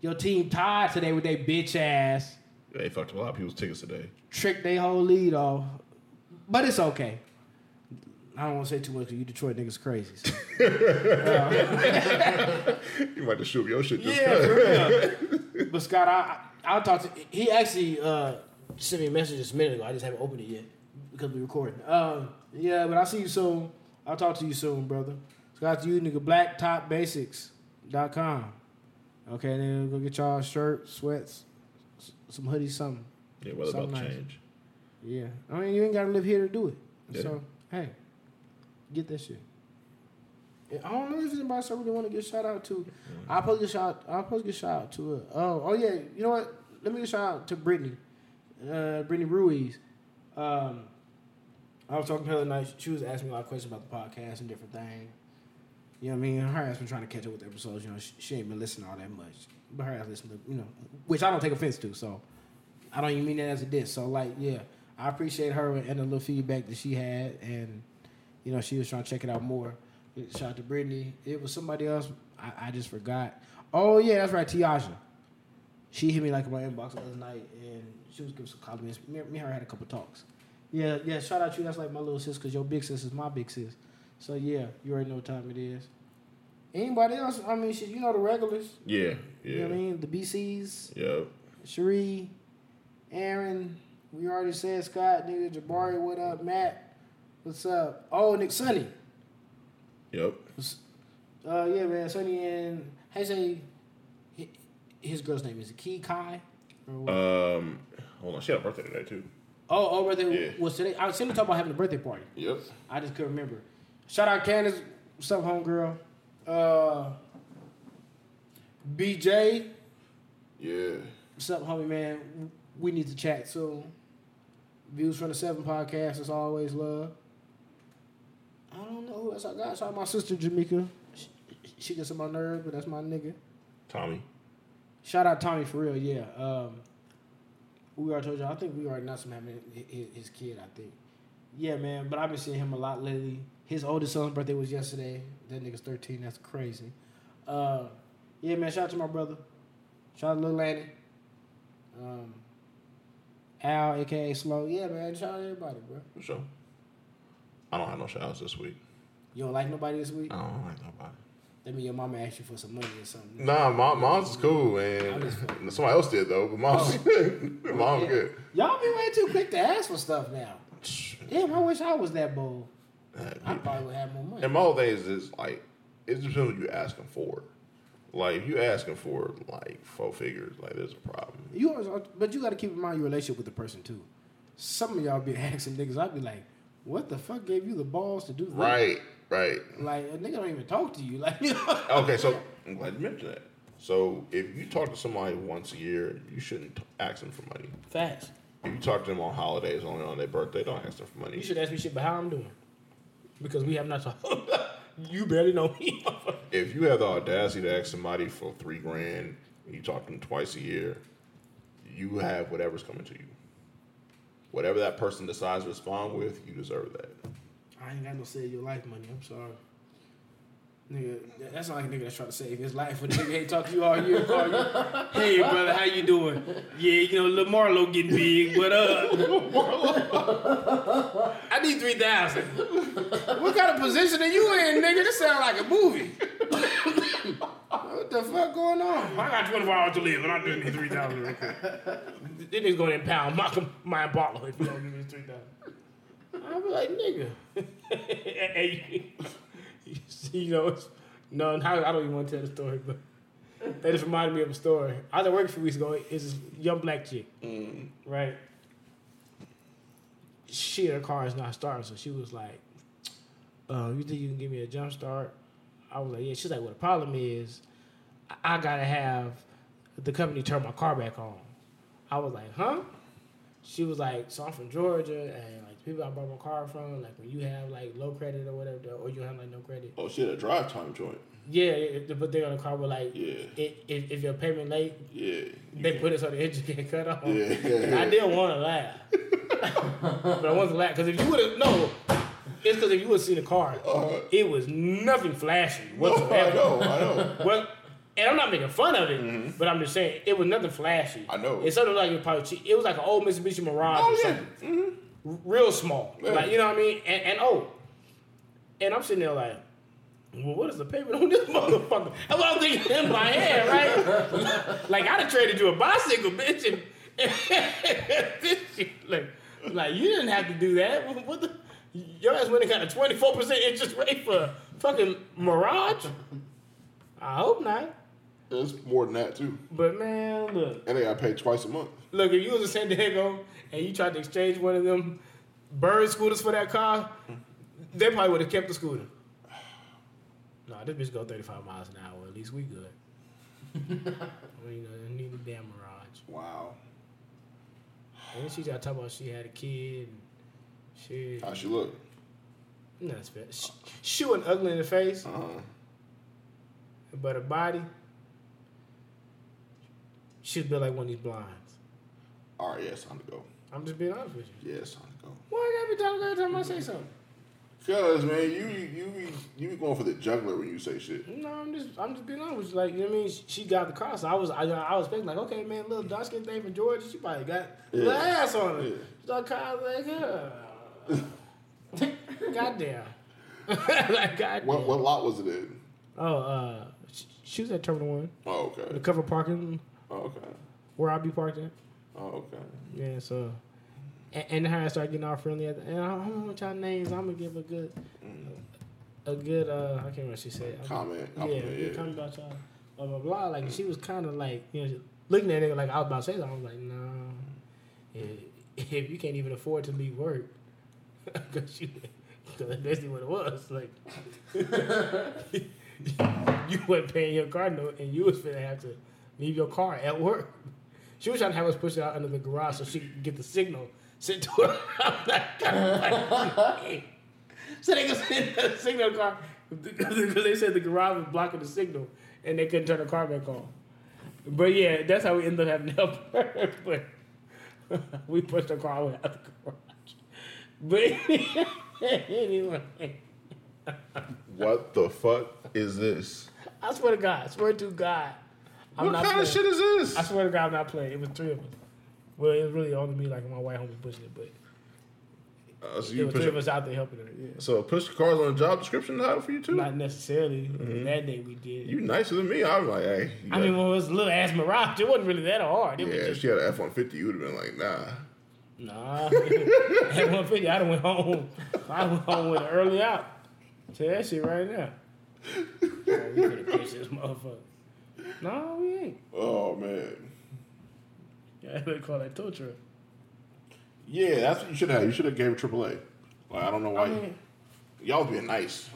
Your team tied today with their bitch ass. They fucked a lot of people's tickets today. Tricked their whole lead off, but it's okay. I don't want to say too much because you Detroit niggas crazy. So. um, you might just shoot your shit. Just yeah, for real. But Scott, I I talked to. He actually uh, sent me a message just a minute ago. I just haven't opened it yet because we recording. Um, yeah, but I'll see you soon. I'll talk to you soon, brother. Scott, you nigga, black top basics dot com. Okay, then go get y'all shirts, sweats, some hoodies, something. Yeah, weather about to change. Yeah, I mean you ain't gotta live here to do it. Yeah. So hey, get that shit. And I don't know if there's anybody I really want to get shout out to. Mm-hmm. I'll probably get shout. I'll probably get shout out to. Uh, oh, oh yeah. You know what? Let me get shout out to Brittany, uh, Brittany Ruiz. Um, I was talking to her the night. She was asking me a lot of questions about the podcast and different things. You know what I mean? Her ass been trying to catch up with episodes. You know, she, she ain't been listening all that much. But her ass listened to, you know, which I don't take offense to. So I don't even mean that as a diss. So, like, yeah, I appreciate her and the little feedback that she had. And, you know, she was trying to check it out more. Shout out to Brittany. It was somebody else. I, I just forgot. Oh, yeah, that's right, Tiaja. She hit me, like, in my inbox the other night. And she was giving some compliments. Me, me and her had a couple talks. Yeah, yeah, shout out to you. That's like my little sis because your big sis is my big sis. So, yeah, you already know what time it is. Anybody else? I mean, shit, you know the regulars. Yeah, yeah. You know what I mean? The B Cs. Yep. Sheree, Aaron, we already said Scott, nigga, Jabari, what up? Matt, what's up? Oh, Nick Sonny. Yep. Uh, yeah, man, Sonny and, hey, Sonny, his girl's name is Key Kai? Or what? Um, hold on, she had a birthday today, too. Oh, oh, birthday yeah. was today? I was sitting to talk about having a birthday party. Yep. I just couldn't remember. Shout out Candace. What's up, homegirl? Uh, B J. Yeah. What's up, homie, man? We need to chat soon. Views from the Seven podcast. As always, love. I don't know who else I got. Shout out my sister, Jamika. She, she gets on my nerves, but that's my nigga. Tommy. Shout out Tommy for real, yeah. Um, we already told y'all. I think we already know some having his, his kid, I think. Yeah, man, but I've been seeing him a lot lately. His oldest son's birthday was yesterday. That nigga's thirteen. That's crazy. Uh, yeah, man, shout out to my brother. Shout out to Lil Lanny. Um, Al, a k a. Slow. Yeah, man, shout out to everybody, bro. For sure. I don't have no shout-outs this week. You don't like nobody this week? I don't like nobody. That mean your mama asked you for some money or something. Nah, my mom's is cool, and just, somebody else did, though, but mom's, oh. mom's yeah. good. Y'all be way too quick to ask for stuff now. Damn, I wish I was that bold. I probably would have more money. And my whole thing is, is like, it depends what you asking for. Like, if you asking for, like, four figures, like, there's a problem. You always, But you got to keep in mind your relationship with the person, too. Some of y'all be asking niggas, I'd be like, what the fuck gave you the balls to do that? Right, right. Like, a nigga don't even talk to you. Like, you know? Okay, so, I'm glad you mentioned that. So, if you talk to somebody once a year, you shouldn't ask them for money. Facts. If you talk to them on holidays, only on their birthday, don't ask them for money. You should ask me shit about how I'm doing. Because we have not talked. You barely know me. If you have the audacity to ask somebody for three grand, and you talk to them twice a year, you have whatever's coming to you. Whatever that person decides to respond with, you deserve that. I ain't got no save your life money. I'm sorry. Nigga, that's not like a nigga that's trying to save his life when the nigga ain't talk to you all year. All year. Hey, brother, how you doing? Yeah, you know, Lil Marlo getting big, but uh, I need three thousand. What kind of position are you in, nigga? This sound like a movie. What the fuck going on? I got twenty-four hours to live, and I didn't need three thousand real quick. This nigga's going to impound Malcolm, my bottle if you don't give me three thousand. I'll be like, nigga. Hey. You know, it's, no, I don't even want to tell the story, but that just reminded me of a story. I was at work a few weeks ago. It's this young black chick, mm. right? She, her car is not starting, so she was like, uh, you think you can give me a jump start? I was like, yeah. She's like, well, the problem is I gotta have the company turn my car back on. I was like, huh? She was like, so I'm from Georgia, and like the people I bought my car from, like when you have like low credit or whatever, or you have like no credit. Oh shit, a drive time joint. Yeah, it, but they're on the car with like, yeah. it, if, if your payment late, yeah, you they can. Put it so the engine can cut off. Yeah. And I didn't want to laugh, but I wasn't laughing because if you would have no, it's because if you would have seen the car, uh, it was nothing flashy whatsoever. No, I know, I know. Well, and I'm not making fun of it, mm-hmm. but I'm just saying it was nothing flashy. I know. It's something like it probably cheap. It was like an old Mitsubishi Mirage oh, or something, yeah. mm-hmm. real small, yeah. like you know what I mean, and, and old. And I'm sitting there like. Well, what is the payment on this motherfucker? That's what I'm thinking in my head, right? Like, I'd have traded you a bicycle, bitch. And, and like, like, you didn't have to do that. What the? Your ass went and got a twenty-four percent interest rate for fucking Mirage? I hope not. It's more than that, too. But, man, look. And they got paid twice a month. Look, if you was in San Diego and you tried to exchange one of them bird scooters for that car, they probably would have kept the scooter. No, this bitch go thirty-five miles an hour. At least we good. We need a damn Mirage. Wow. And then she got to talk about she had a kid. Shit. How she look? Nothing special. She, she wasn't ugly in the face. Uh-huh. But her body, she'd be like one of these blinds. All right, yeah, it's time to go. I'm just being honest with you. Yeah, it's time to go. Why every time, every time I say something? Cause man, you you you be going for the juggler when you say shit. No, I'm just I'm just being honest. Like you know what I mean, she got the car, so I was I, I was thinking like, okay, man, little dark skin thing from Georgia, she probably got yeah. little ass on her. Yeah. She got car like, yeah. Goddamn, like goddamn. What what lot was it in? Oh, uh, she, she was at Terminal One. Oh, okay. The cover parking. Oh, okay. Where I be parked at. Oh, okay. Yeah, so. And how I started getting all friendly at the end. I don't want y'all names. I'm gonna give a good, a good. Uh, I can't remember what she said. Comment. Yeah, yeah. Comment about y'all. Blah blah blah. Like mm. she was kind of like you know looking at it like I was about to say something. I was like, no, nah, if, if you can't even afford to leave work, because you, because that's basically what it was. Like you weren't paying your car note, and you was finna have to leave your car at work. She was trying to have us push it out under the garage so she could get the signal. Sit to her. I'm like, God, so they could send the signal car because they said the garage was blocking the signal and they couldn't turn the car back on. But yeah, that's how we ended up having to help her. But we pushed the car out of the garage. But anyway, what the fuck is this? I swear to God, I swear to God, I'm what not kind playing. Of shit is this? I swear to God, I'm not playing. It was three of us. Well, it was really only me, like my white homie pushing it, but uh, so you there were three of us out there helping her. Yeah. So push the cars on the job description title for you too? Not necessarily. Mm-hmm. That day we did. You nicer than me. I was like, hey. I gotta... mean, when it was a little ass Mirage, it wasn't really that hard. It yeah, just... if she had an F one fifty, you would have been like, nah. Nah. F one fifty, I done went home. I went home with an early out. Tell that shit right now. We could have pushed this motherfucker. No, we ain't. Oh, man. Yeah, they call that tow truck. Yeah, that's what you should have. You should have gave her triple A. Like, I don't know why. I mean, y'all was being nice.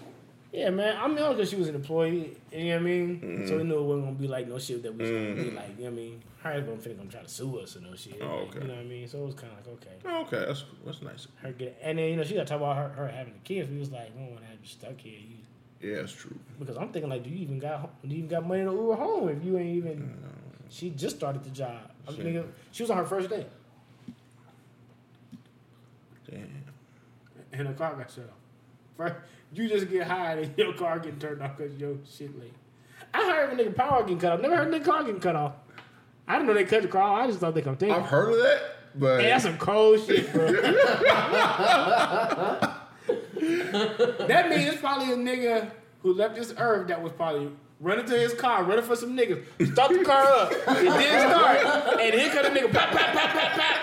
Yeah, man. I mean, I because she was an employee. You know what I mean? Mm-hmm. So we knew it wasn't going to be like no shit that we was mm-hmm. going to be like. You know what I mean? Her going to finna come try to sue us or no shit. Oh, okay. Like, you know what I mean? So it was kind of like, okay. Oh, okay. That's cool. That's nice. Her get, and then, you know, she got to talk about her, her having the kids. We was like, we don't want to have you stuck here. You, yeah, it's true. Because I'm thinking, like, do you even got do you even got money to Uber home if you ain't even... Mm-hmm. She just started the job. I'm thinking, she was on her first day. Damn. And her car got shut off. First, you just get hired and your car getting turned off because your shit late. I heard of a nigga power getting cut off. Never heard of a nigga car getting cut off. I didn't know they cut the car off. I just thought they come take it. I've heard of that, but... Hey, that's some cold shit, bro. That means it's probably a nigga who left this earth that was probably... Running to his car, running for some niggas. Stop the car up. It didn't start. And here come the nigga, pop, pop, pop, pop, pop.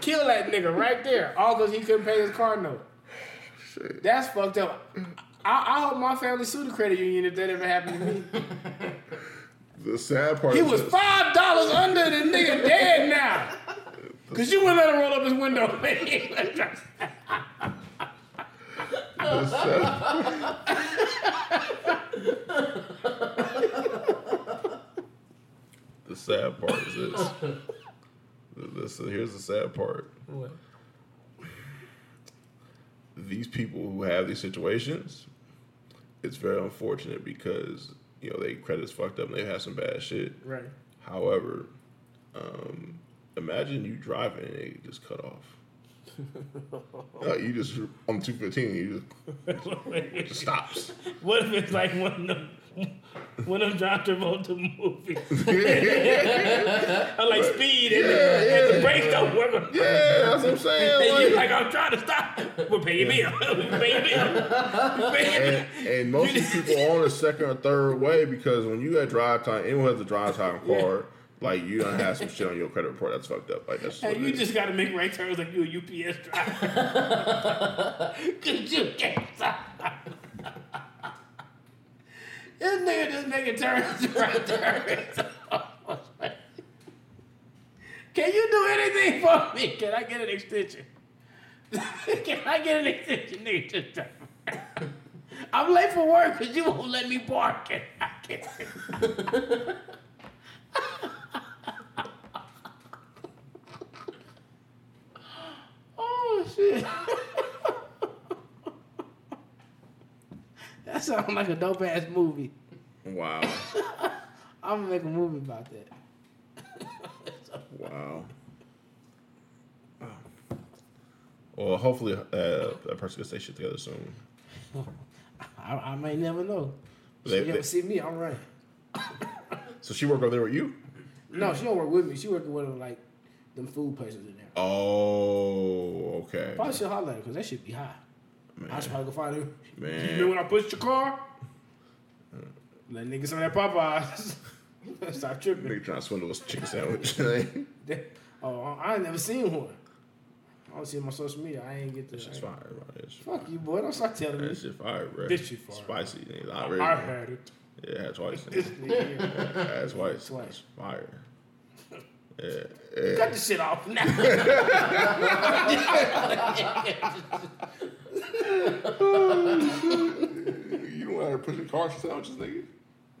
Kill that nigga right there. All because he couldn't pay his car note. Shit. That's fucked up. I, I hope my family sued the credit union if that ever happened to me. The sad part he was this. five dollars under the nigga dead now. Because you wouldn't let him roll up his window. The sad sad part is this. this uh, here's the sad part. What? These people who have these situations, it's very unfortunate because, you know, they credit's fucked up and they've had some bad shit. Right. However, um, imagine you driving and it just cut off. No, you just on two fifteen. You just, it just stops. What if it's like one of them, one of Doctor Volta movies? Or like Speed, and, yeah, the, yeah. and the brakes don't work. Yeah, that's what I'm saying. And you're like, I'm trying to stop. We'll pay your bill. We'll pay your bill. And, and most of the people are on a second or third way because when you had drive time, anyone has a drive time card. Yeah. Like, you don't have some shit on your credit report that's fucked up. Like, that's hey, you just got to make right turns like you're a U P S driver. Could you get something? This nigga just making turns, right turns. Can you do anything for me? Can I get an extension? Can I get an extension, nigga? Just drive. I'm late for work because you won't let me park. Can I get it? That sounds like a dope ass movie. Wow. I'm gonna make a movie about that. Wow. Well, hopefully uh, that person can stay shit together soon. I, I may never know. They, she they, see me, I'm right. So she worked over there with you? No, she don't work with me. She working with them like them food places in there. Oh, okay. Probably should holler at her because that shit be high. Man. I should probably go find her. Man. You know when I pushed your car? Let niggas on that Popeyes. Stop tripping. Nigga trying to swindle us chicken sandwich. Oh, I ain't never seen one. I don't see it on my social media. I ain't get to that. That shit's fire, bro. That shit Fuck fire. you, boy. Don't start telling me. That shit fire, bro. This shit fire. Spicy. Nigga. I, really I had it. Yeah, I had twice. yeah, I had twice. Twice. That's fire. Yeah, yeah. Cut the shit off now. You don't want her pushing car sandwiches, nigga.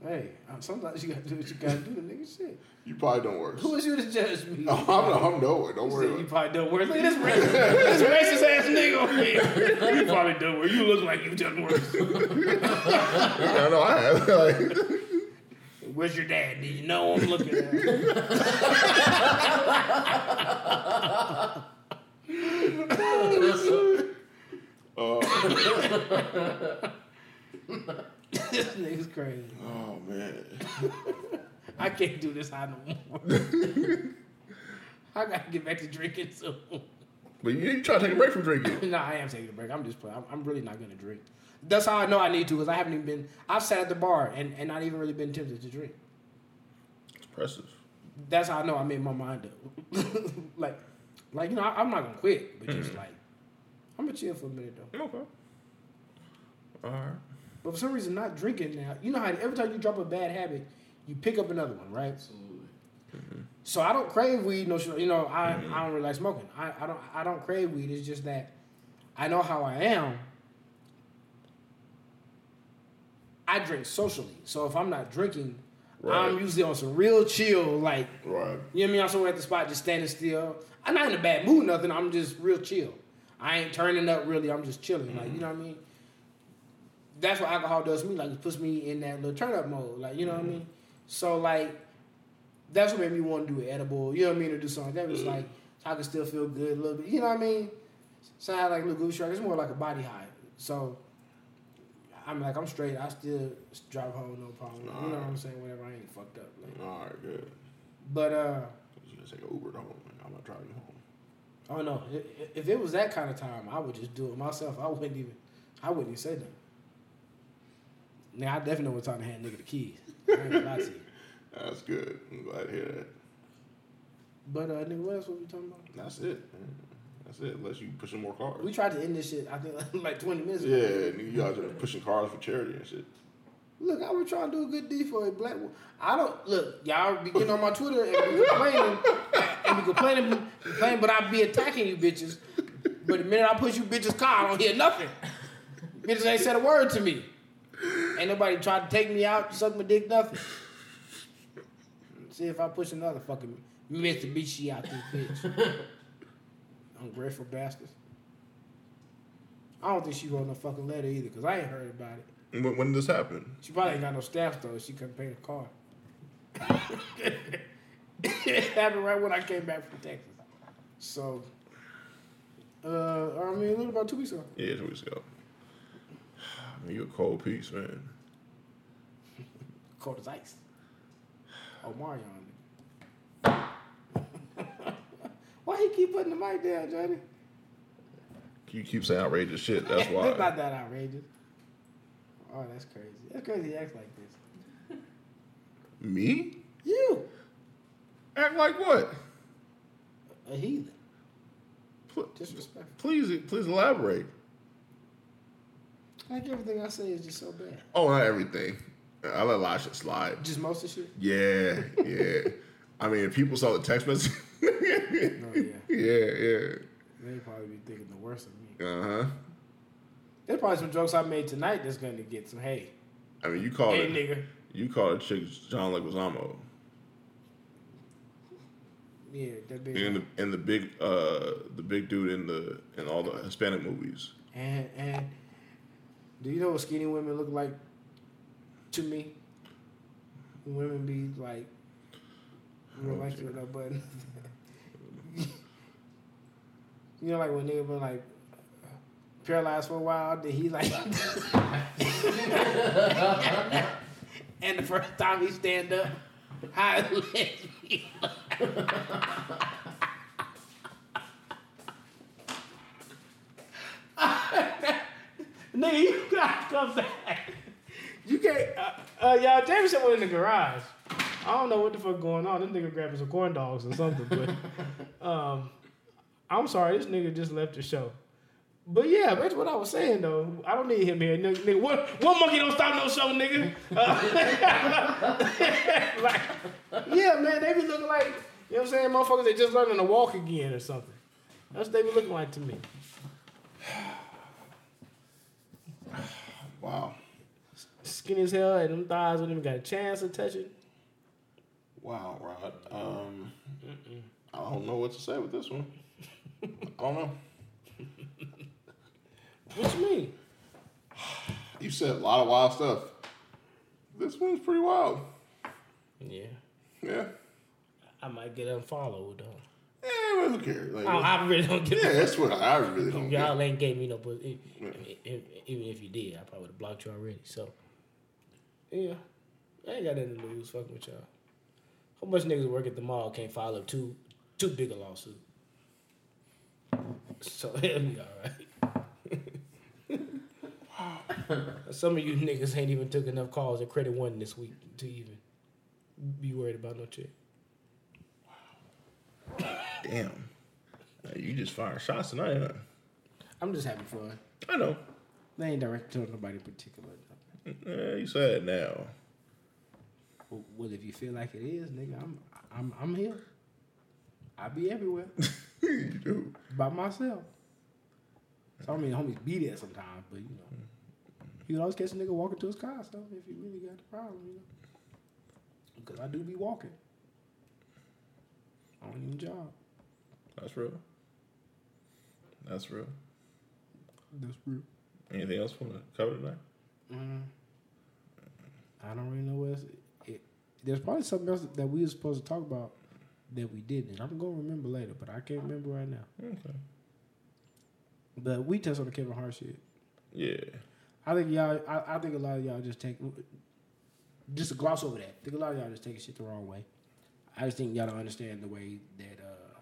Hey, sometimes you gotta do what you gotta do to nigga shit. You probably don't work. Who is you to judge me? No, I'm not, I'm nowhere. Don't you worry. You probably don't work. Look at this racist, this racist ass nigga over here. You probably don't work. You look like you've done worse. I know I have. Like, where's your dad? Do you know I'm looking at him? uh, This nigga's crazy. Oh, man. I can't do this high no more. I gotta get back to drinking soon. But you need to try to take a break from drinking. No, I am taking a break. I'm just playing. I'm, I'm really not gonna drink. That's how I know I need to, because I haven't even been... I've sat at the bar and, and not even really been tempted to drink. It's impressive. That's how I know I made my mind up. like, like you know, I, I'm not going to quit, but mm-hmm. just like... I'm going to chill for a minute, though. Okay. All right. But for some reason, not drinking now... You know how every time you drop a bad habit, you pick up another one, right? Absolutely. Mm-hmm. So I don't crave weed, no shit. You know, I, mm-hmm. I don't really like smoking. I, I don't I don't crave weed. It's just that I know how I am... I drink socially, so if I'm not drinking, right. I'm usually on some real chill, like, right. you know what I mean? I'm somewhere at the spot just standing still. I'm not in a bad mood, nothing. I'm just real chill. I ain't turning up, really. I'm just chilling, mm-hmm. like, you know what I mean? That's what alcohol does to me. Like, it puts me in that little turn-up mode, like, you know mm-hmm. what I mean? So, like, that's what made me want to do an edible, you know what I mean, or do something like that. It's mm-hmm. like, so I can still feel good a little bit, you know what I mean? So I had, like, a little goofy track. It's more like a body high, so... I'm like, I'm straight. I still drive home, no problem. Nah, you know what I'm saying? Whatever, I ain't fucked up. Like. All right, good. But, uh... you gonna take an Uber to home, man. I'm not driving you home. Oh, no. If it was that kind of time, I would just do it myself. I wouldn't even... I wouldn't even say nothing. Now, I definitely would talk to hand nigga the keys. I ain't gonna lie to you. That's good. I'm glad to hear that. But, uh, nigga, what else were we talking about? That's it, man. That's it, unless you pushing more cars. We tried to end this shit, I think, like twenty minutes ago. Yeah, nigga, you guys are pushing cars for charity and shit. Look, I was trying to do a good deed for a black woman. I don't, look, y'all be getting on my Twitter and be complaining, and be complaining, complaining, but I be attacking you bitches. But the minute I push you bitches' car, I don't hear nothing. Bitches ain't said a word to me. Ain't nobody tried to take me out, suck my dick, nothing. See if I push another fucking Mitsubishi out this bitch. Ungrateful bastards. I don't think she wrote no fucking letter either, because I ain't heard about it. When, when did this happen? She probably ain't got no staff, though. She couldn't pay the car. It happened right when I came back from Texas. So, uh, I mean, it was about two weeks ago. Yeah, two weeks ago. I mean, you a cold piece, man. Cold as ice. Oh, Mario on it. Why he keep putting the mic down, Johnny? You keep saying outrageous shit, that's why. It's not that outrageous. Oh, that's crazy. That's crazy he acts like this. Me? You. Act like what? A heathen. Pl- Disrespectful. Please, please elaborate. Like everything I say is just so bad. Oh, not everything. I let a lot of shit slide. Just most of shit? Yeah, yeah. I mean, if people saw the text message. No, yeah. Yeah, yeah. They'd probably be thinking the worst of me. Uh-huh. There's probably some jokes I made tonight that's going to get some hate. I mean, you called hey, it. Hey, nigga. You called a chick John Leguizamo. Yeah, that big. And the, and the big, uh, the big dude in the in all the Hispanic movies. And and do you know what skinny women look like? To me, women be like, real life with no buttons. You know, like when nigga been like paralyzed for a while, then he like, and the first time he stand up, how his legs be like. Nigga, you gotta come back. You can't. Uh, uh, y'all, Jameson went in the garage. I don't know what the fuck going on. This nigga grabbing some corn dogs or something, but um. I'm sorry, this nigga just left the show. But yeah, that's what I was saying, though. I don't need him here. Nigga, nigga one, one monkey don't stop no show, nigga. Uh, like, yeah, man, they be looking like, you know what I'm saying, motherfuckers, they just learning to walk again or something. That's what they be looking like to me. Wow. Skinny as hell, and them thighs don't even got a chance of touching. Wow, Rod. Um, Mm-mm. I don't know what to say with this one. I don't know. What you mean? You said a lot of wild stuff. This one's pretty wild. Yeah. Yeah. I might get unfollowed, though. Yeah, well, who cares? Like, oh, I really don't give a fuck. Yeah, that's what I really don't give. Y'all ain't gave me no pussy. Yeah. Even if you did, I probably would have blocked you already. So, yeah. I ain't got nothing to lose fucking with y'all. How much niggas work at the mall can't file up too, too big a lawsuit? So it'll be alright. Wow. Some of you niggas ain't even took enough calls at Credit One this week to even be worried about no chick. Wow. Damn. You just firing shots tonight, huh? I'm just having fun. I know. They ain't directed to nobody in particular. Yeah, you said it now. Well, if you feel like it is, nigga, I'm I'm I'm here. I be everywhere. You do. By myself. So I mean, homies be there sometimes, but you know, you can always catch a nigga walking to his car, so if you really got the problem, you know. Because I do be walking. I don't need a job. That's real. That's real. That's real. Anything else want to cover tonight? Mm. I don't really know what else. It, it, there's probably something else that we were supposed to talk about. That we didn't. I'm going to remember later, but I can't remember right now. Okay. But we touched on the Kevin Hart shit. Yeah. I think y'all, I, I think a lot of y'all just take, just gloss over that. I think a lot of y'all just taking shit the wrong way. I just think y'all don't understand the way that, uh,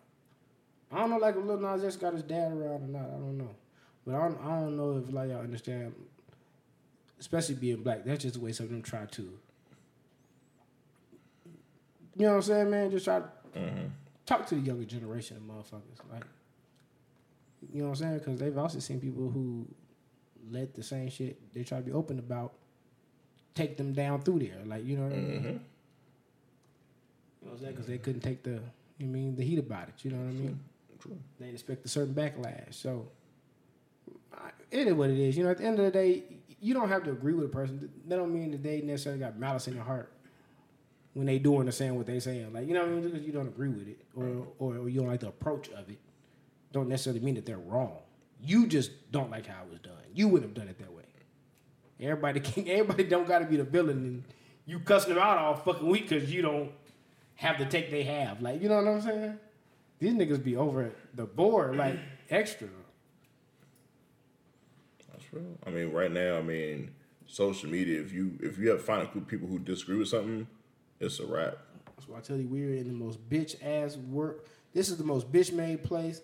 I don't know, like if Lil Nas X got his dad around or not. I don't know. But I don't, I don't know if a lot of y'all understand, especially being black, that's just the way some of them try to. You know what I'm saying, man? Just try to Mm-hmm. talk to the younger generation of motherfuckers, like, you know what I'm saying? Because they've also seen people who let the same shit they try to be open about take them down through there, like, you know what mm-hmm. I mean? You know what I'm saying? Because they couldn't take the, you mean, the heat about it. You know what I mean? True. True. They expect a certain backlash. So, it is what it is. You know, at the end of the day, you don't have to agree with a person. That don't mean that they necessarily got malice in their heart. when they do understand what they saying. Like, you know what I mean? Just because you don't agree with it or, right. or or you don't like the approach of it, don't necessarily mean that they're wrong. You just don't like how it was done. You wouldn't have done it that way. Everybody can, everybody don't got to be the villain, and you cussing them out all fucking week because you don't have the take they have. Like, you know what I'm saying? These niggas be over the board, like, extra. That's real. I mean, right now, I mean, social media, if you if you have find a group of people who disagree with something, it's a wrap. That's why I tell you, we're in the most bitch-ass work. This is the most bitch-made place.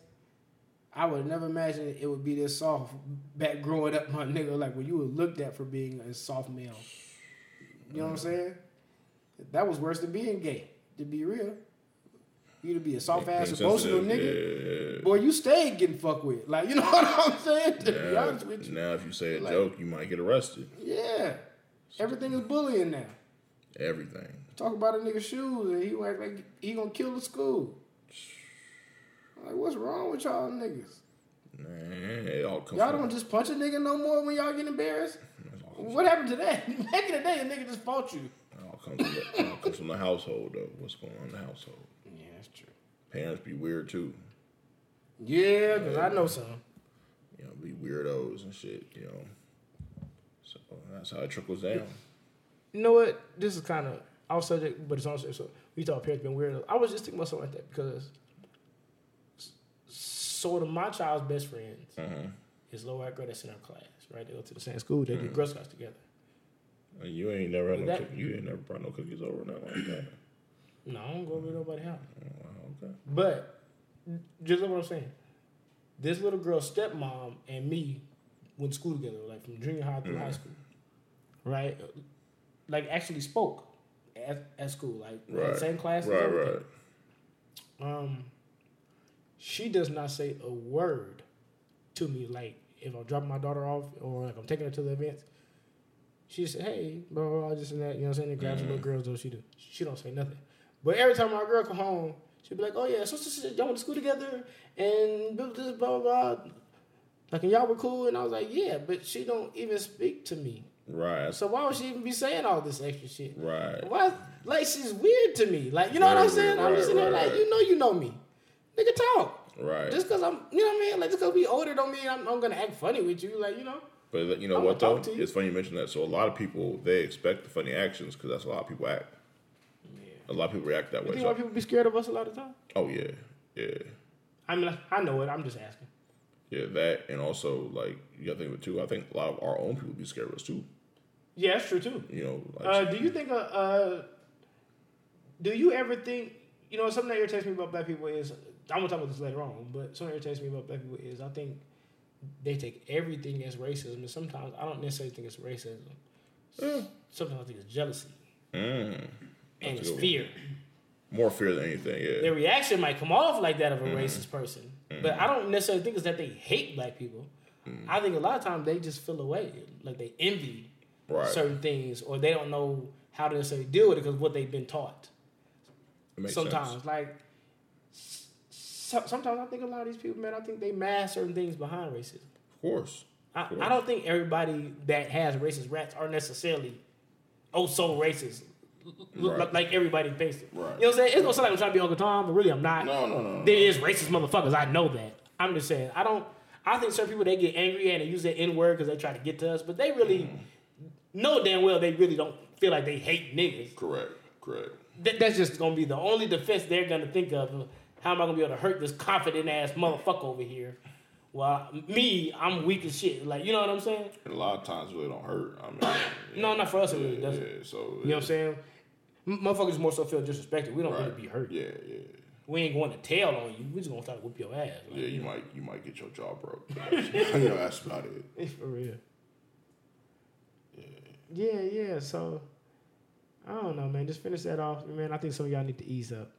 I would have never imagined it would be this soft back growing up, my nigga. Like, when you were looked at for being a soft male. You know what I'm saying? That was worse than being gay, to be real. You to be a soft-ass, emotional nigga. Yeah. Boy, you stayed getting fucked with. Like, you know what I'm saying? To now, be honest with you. Now, if you say a like, joke, you might get arrested. Yeah. Everything is bullying now. Everything. Talk about a nigga's shoes, and he act like he gonna kill the school. Like, what's wrong with y'all niggas? Man, it all comes y'all don't just punch a nigga no more when y'all get embarrassed? What happened to that? Back in the day, a nigga just fought you. It all comes from the, it all comes from the household, though. What's going on in the household? Yeah, that's true. Parents be weird, too. Yeah, because I know some. You know, be weirdos and shit, you know. So that's how it trickles down. You know what? This is kind of off subject, but it's on subject. So we thought parents been weirdos. I was just thinking about something like that because... So one of my child's best friends uh-huh. is low white girl that's in our class, right? They go to the same school. They uh-huh. do Girl Scouts together. You ain't never had no that, cook- you ain't never brought no cookies over or nothing like that. No, I don't go over to nobody's house. Oh, okay. But just look what I'm saying. This little girl's stepmom and me went to school together, like from junior high through uh-huh. high school, right? Like actually spoke at, at school, like right. same class. Right, right. Um. She does not say a word to me, like, if I'm dropping my daughter off or, like, I'm taking her to the events. She just say, hey, blah, blah, blah, this and that. You know what I'm saying? They grab mm-hmm. little girls, though. She do. She don't say nothing. But every time my girl come home, she'll be like, oh, yeah, so, so, so y'all went to school together and blah, blah, blah, blah. Like, and y'all were cool. And I was like, yeah, but she don't even speak to me. Right. So why would she even be saying all this extra shit? Right. Why? Like, she's weird to me. Like, you know right, what I'm saying? Right, I'm just sitting right, there like, you know you know me. Nigga, talk. Right. Just because I'm, you know what I mean? Like, just because we older don't mean I'm, I'm going to act funny with you. Like, you know? But you know I'm what, though? It's funny you mentioned that. So a lot of people, they expect the funny actions because that's how a lot of people act. Yeah. A lot of people react that you way. You think so, why people be scared of us a lot of the time? Oh, yeah. Yeah. I mean, I know it. I'm just asking. Yeah, that. And also, like, you got to think of it, too. I think a lot of our own people be scared of us, too. Yeah, that's true, too. You know? Like, uh, do you think, uh, uh, do you ever think, you know, something that irritates me about black people is, I'm going to talk about this later on, but something that irritates me about black people is I think they take everything as racism, and sometimes I don't necessarily think it's racism. Mm. Sometimes I think it's jealousy. Mm. And it's fear. One. More fear than anything, yeah. Their reaction might come off like that of a mm. racist person, mm. but I don't necessarily think it's that they hate black people. Mm. I think a lot of times they just feel away, like they envy right. certain things, or they don't know how to necessarily deal with it because of what they've been taught. Sometimes, sense. like, so, sometimes I think a lot of these people, man, I think they mask certain things behind racism. Of course. I, of course. I don't think everybody that has racist rats are necessarily oh so racist. Right. L- like everybody thinks it. Right. You know what I'm saying? It's going to sound like I'm trying to be Uncle Tom, but really I'm not. No, no, no. There is racist motherfuckers. I know that. I'm just saying. I don't, I think certain people, they get angry and they use that N-word because they try to get to us, but they really mm. know damn well they really don't feel like they hate niggas. Correct, correct. That, that's just going to be the only defense they're going to think of. How am I going to be able to hurt this confident-ass motherfucker over here? Well, me, I'm weak as shit. Like, you know what I'm saying? And a lot of times it really don't hurt. I mean, yeah. No, not for us, it really yeah, doesn't. Yeah, so, you yeah. know what I'm saying? Motherfuckers more so feel disrespected. We don't right. really be hurt. Yeah, yeah. We ain't going to tell on you. We just going to try to whip your ass. Like, yeah, you, you know? might you might get your jaw broke. I know that's about it. For real. Yeah. Yeah, yeah, so... I don't know, man. Just finish that off. Man, I think some of y'all need to ease up.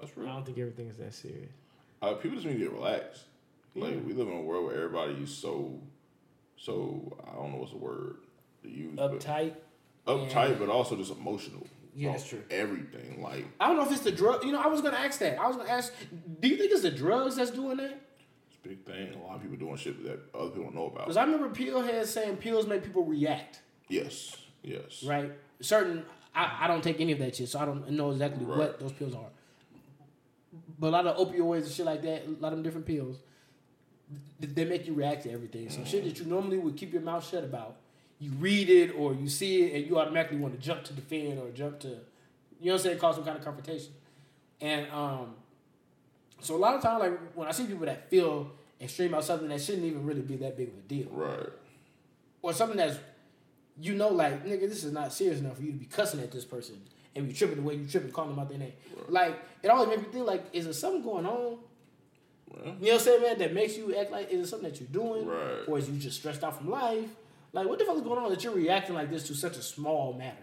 That's real. I don't think everything is that serious. Uh, people just need to get relaxed. Like, yeah. we live in a world where everybody's so, so, I don't know what's the word to use. Uptight. But, uptight, and, but also just emotional. Yeah, that's true. Everything. Like, I don't know if it's the drug. You know, I was going to ask that. I was going to ask, do you think it's the drugs that's doing that? It's a big thing. A lot of people doing shit that other people don't know about. Because I remember Peel had saying pills make people react. Yes. Yes. Right? Certain, I, I don't take any of that shit, so I don't know exactly right. what those pills are. But a lot of opioids and shit like that, a lot of them different pills, they make you react to everything. So mm. shit that you normally would keep your mouth shut about, you read it or you see it and you automatically want to jump to defend or jump to, you know what I'm saying, cause some kind of confrontation. And um, so a lot of times, like, when I see people that feel extreme about something that shouldn't even really be that big of a deal. Right. Or something that's, you know, like, nigga, this is not serious enough for you to be cussing at this person and be tripping the way you tripping, calling them out their name. Right. Like, it always makes me think, like, is there something going on? Right. You know what I'm saying, man, that makes you act like, is it something that you're doing? Right. Or is you just stressed out from life? Like, what the fuck is going on that you're reacting like this to such a small matter?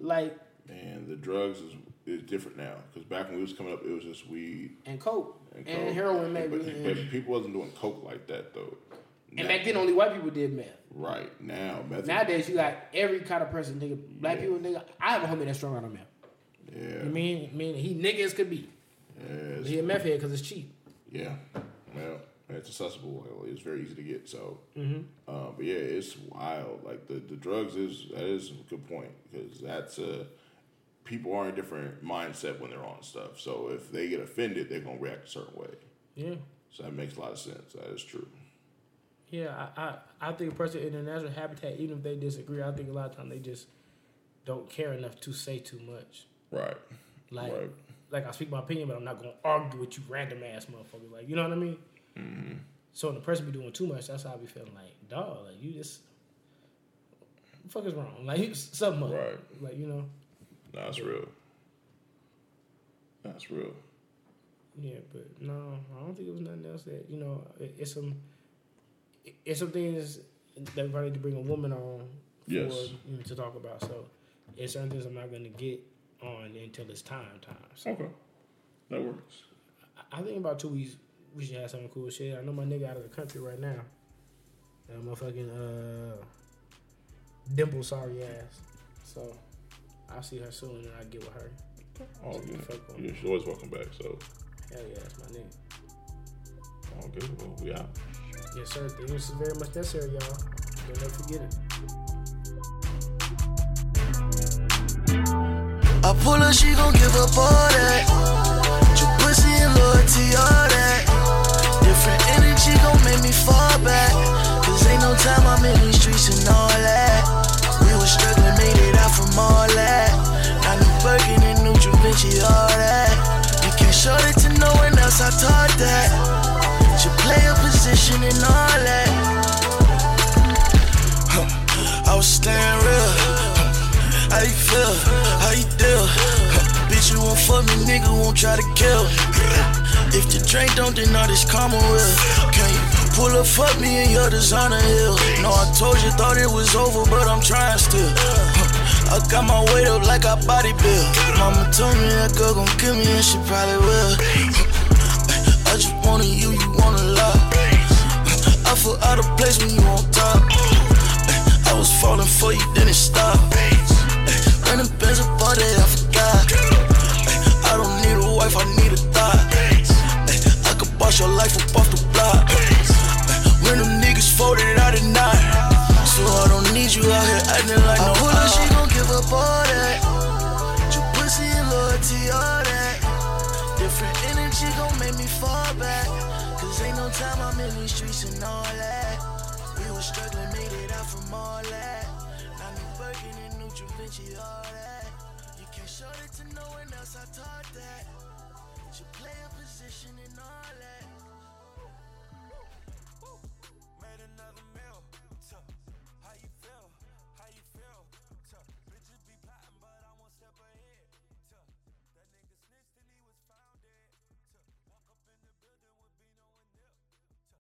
Like... Man, the drugs is is different now. Because back when we was coming up, it was just weed. And coke. And, coke. and heroin, maybe. But, but people wasn't doing coke like that, though. Now, and back then, only white people did meth. Right. Now, meth. Nowadays, you got every kind of person, nigga. Black yeah. people, nigga. I have a homie that's strung out on meth. Yeah. I mean, I mean, he niggas could be. Yeah. He a meth head because it's cheap. Yeah. Well, it's accessible. It's very easy to get. So, mm-hmm. uh, but yeah, it's wild. Like the, the drugs is that is a good point because that's a people are in a different mindset when they're on stuff. So if they get offended, they're gonna react a certain way. Yeah. So that makes a lot of sense. That is true. Yeah, I, I, I think a person in their natural habitat, even if they disagree, I think a lot of times they just don't care enough to say too much. Right. Like, right. like I speak my opinion, but I'm not going to argue with you random ass motherfuckers. Like, you know what I mean? Mm-hmm. So when the person be doing too much, that's how I be feeling like, dog, like, you just, what the fuck is wrong? Like, you, something right. up. Like, you know? Nah, that's but, real. That's real. Yeah, but no, I don't think it was nothing else that, you know, it, it's some... It's some things that we probably need to bring a woman on for yes. you know, to talk about. So it's certain things I'm not going to get on until it's time. Time. So okay, that works. I think about two weeks we should have some cool shit. I know my nigga out of the country right now. That motherfucking uh, dimple sorry ass. So I'll see her soon and I will get with her. Oh so yeah, fuck yeah she's always welcome back. So hell yeah, that's my nigga. Oh good, well we out. Yes, sir. This is very much necessary, y'all. Don't ever forget it. I pull her, she gon' give up all that. Your pussy and loyalty, all that. Different energy gon' make me fall back. Cause ain't no time I'm in these streets and all that. We was struggling, made it out from all that. I knew Birkin and New Javinci, all that. You can't show it to no one else, I taught that. You play a position and all that. Huh. I was staying real. Huh. How you feel? How you deal? Huh. Bitch, you won't fuck me, nigga, won't try to kill. If the drink don't, then all this karma will. Can you pull up, fuck me in your designer hill? No, I told you, thought it was over, but I'm trying still. Huh. I got my weight up like I body build. Mama told me that girl gon' kill me, and she probably will. Huh. I just wanted you, you want a lot. I feel out of place when you on top. I was falling for you, then it stopped. Ran the Benz up all day, I forgot. I don't need a wife, I need a thought. I could boss your life up off the block. When them niggas folded, I did not. So I don't need you out here acting like no I pull up, she gon' give up all that. Your pussy and loyalty, all that. Different energy gon' make me fall back. Cause ain't no time I'm in these streets and all that. We were struggling, made it out from all that. I knew Birkin and New Javinci, all that. You can't show it to no one else, I taught that. You play a position and all that.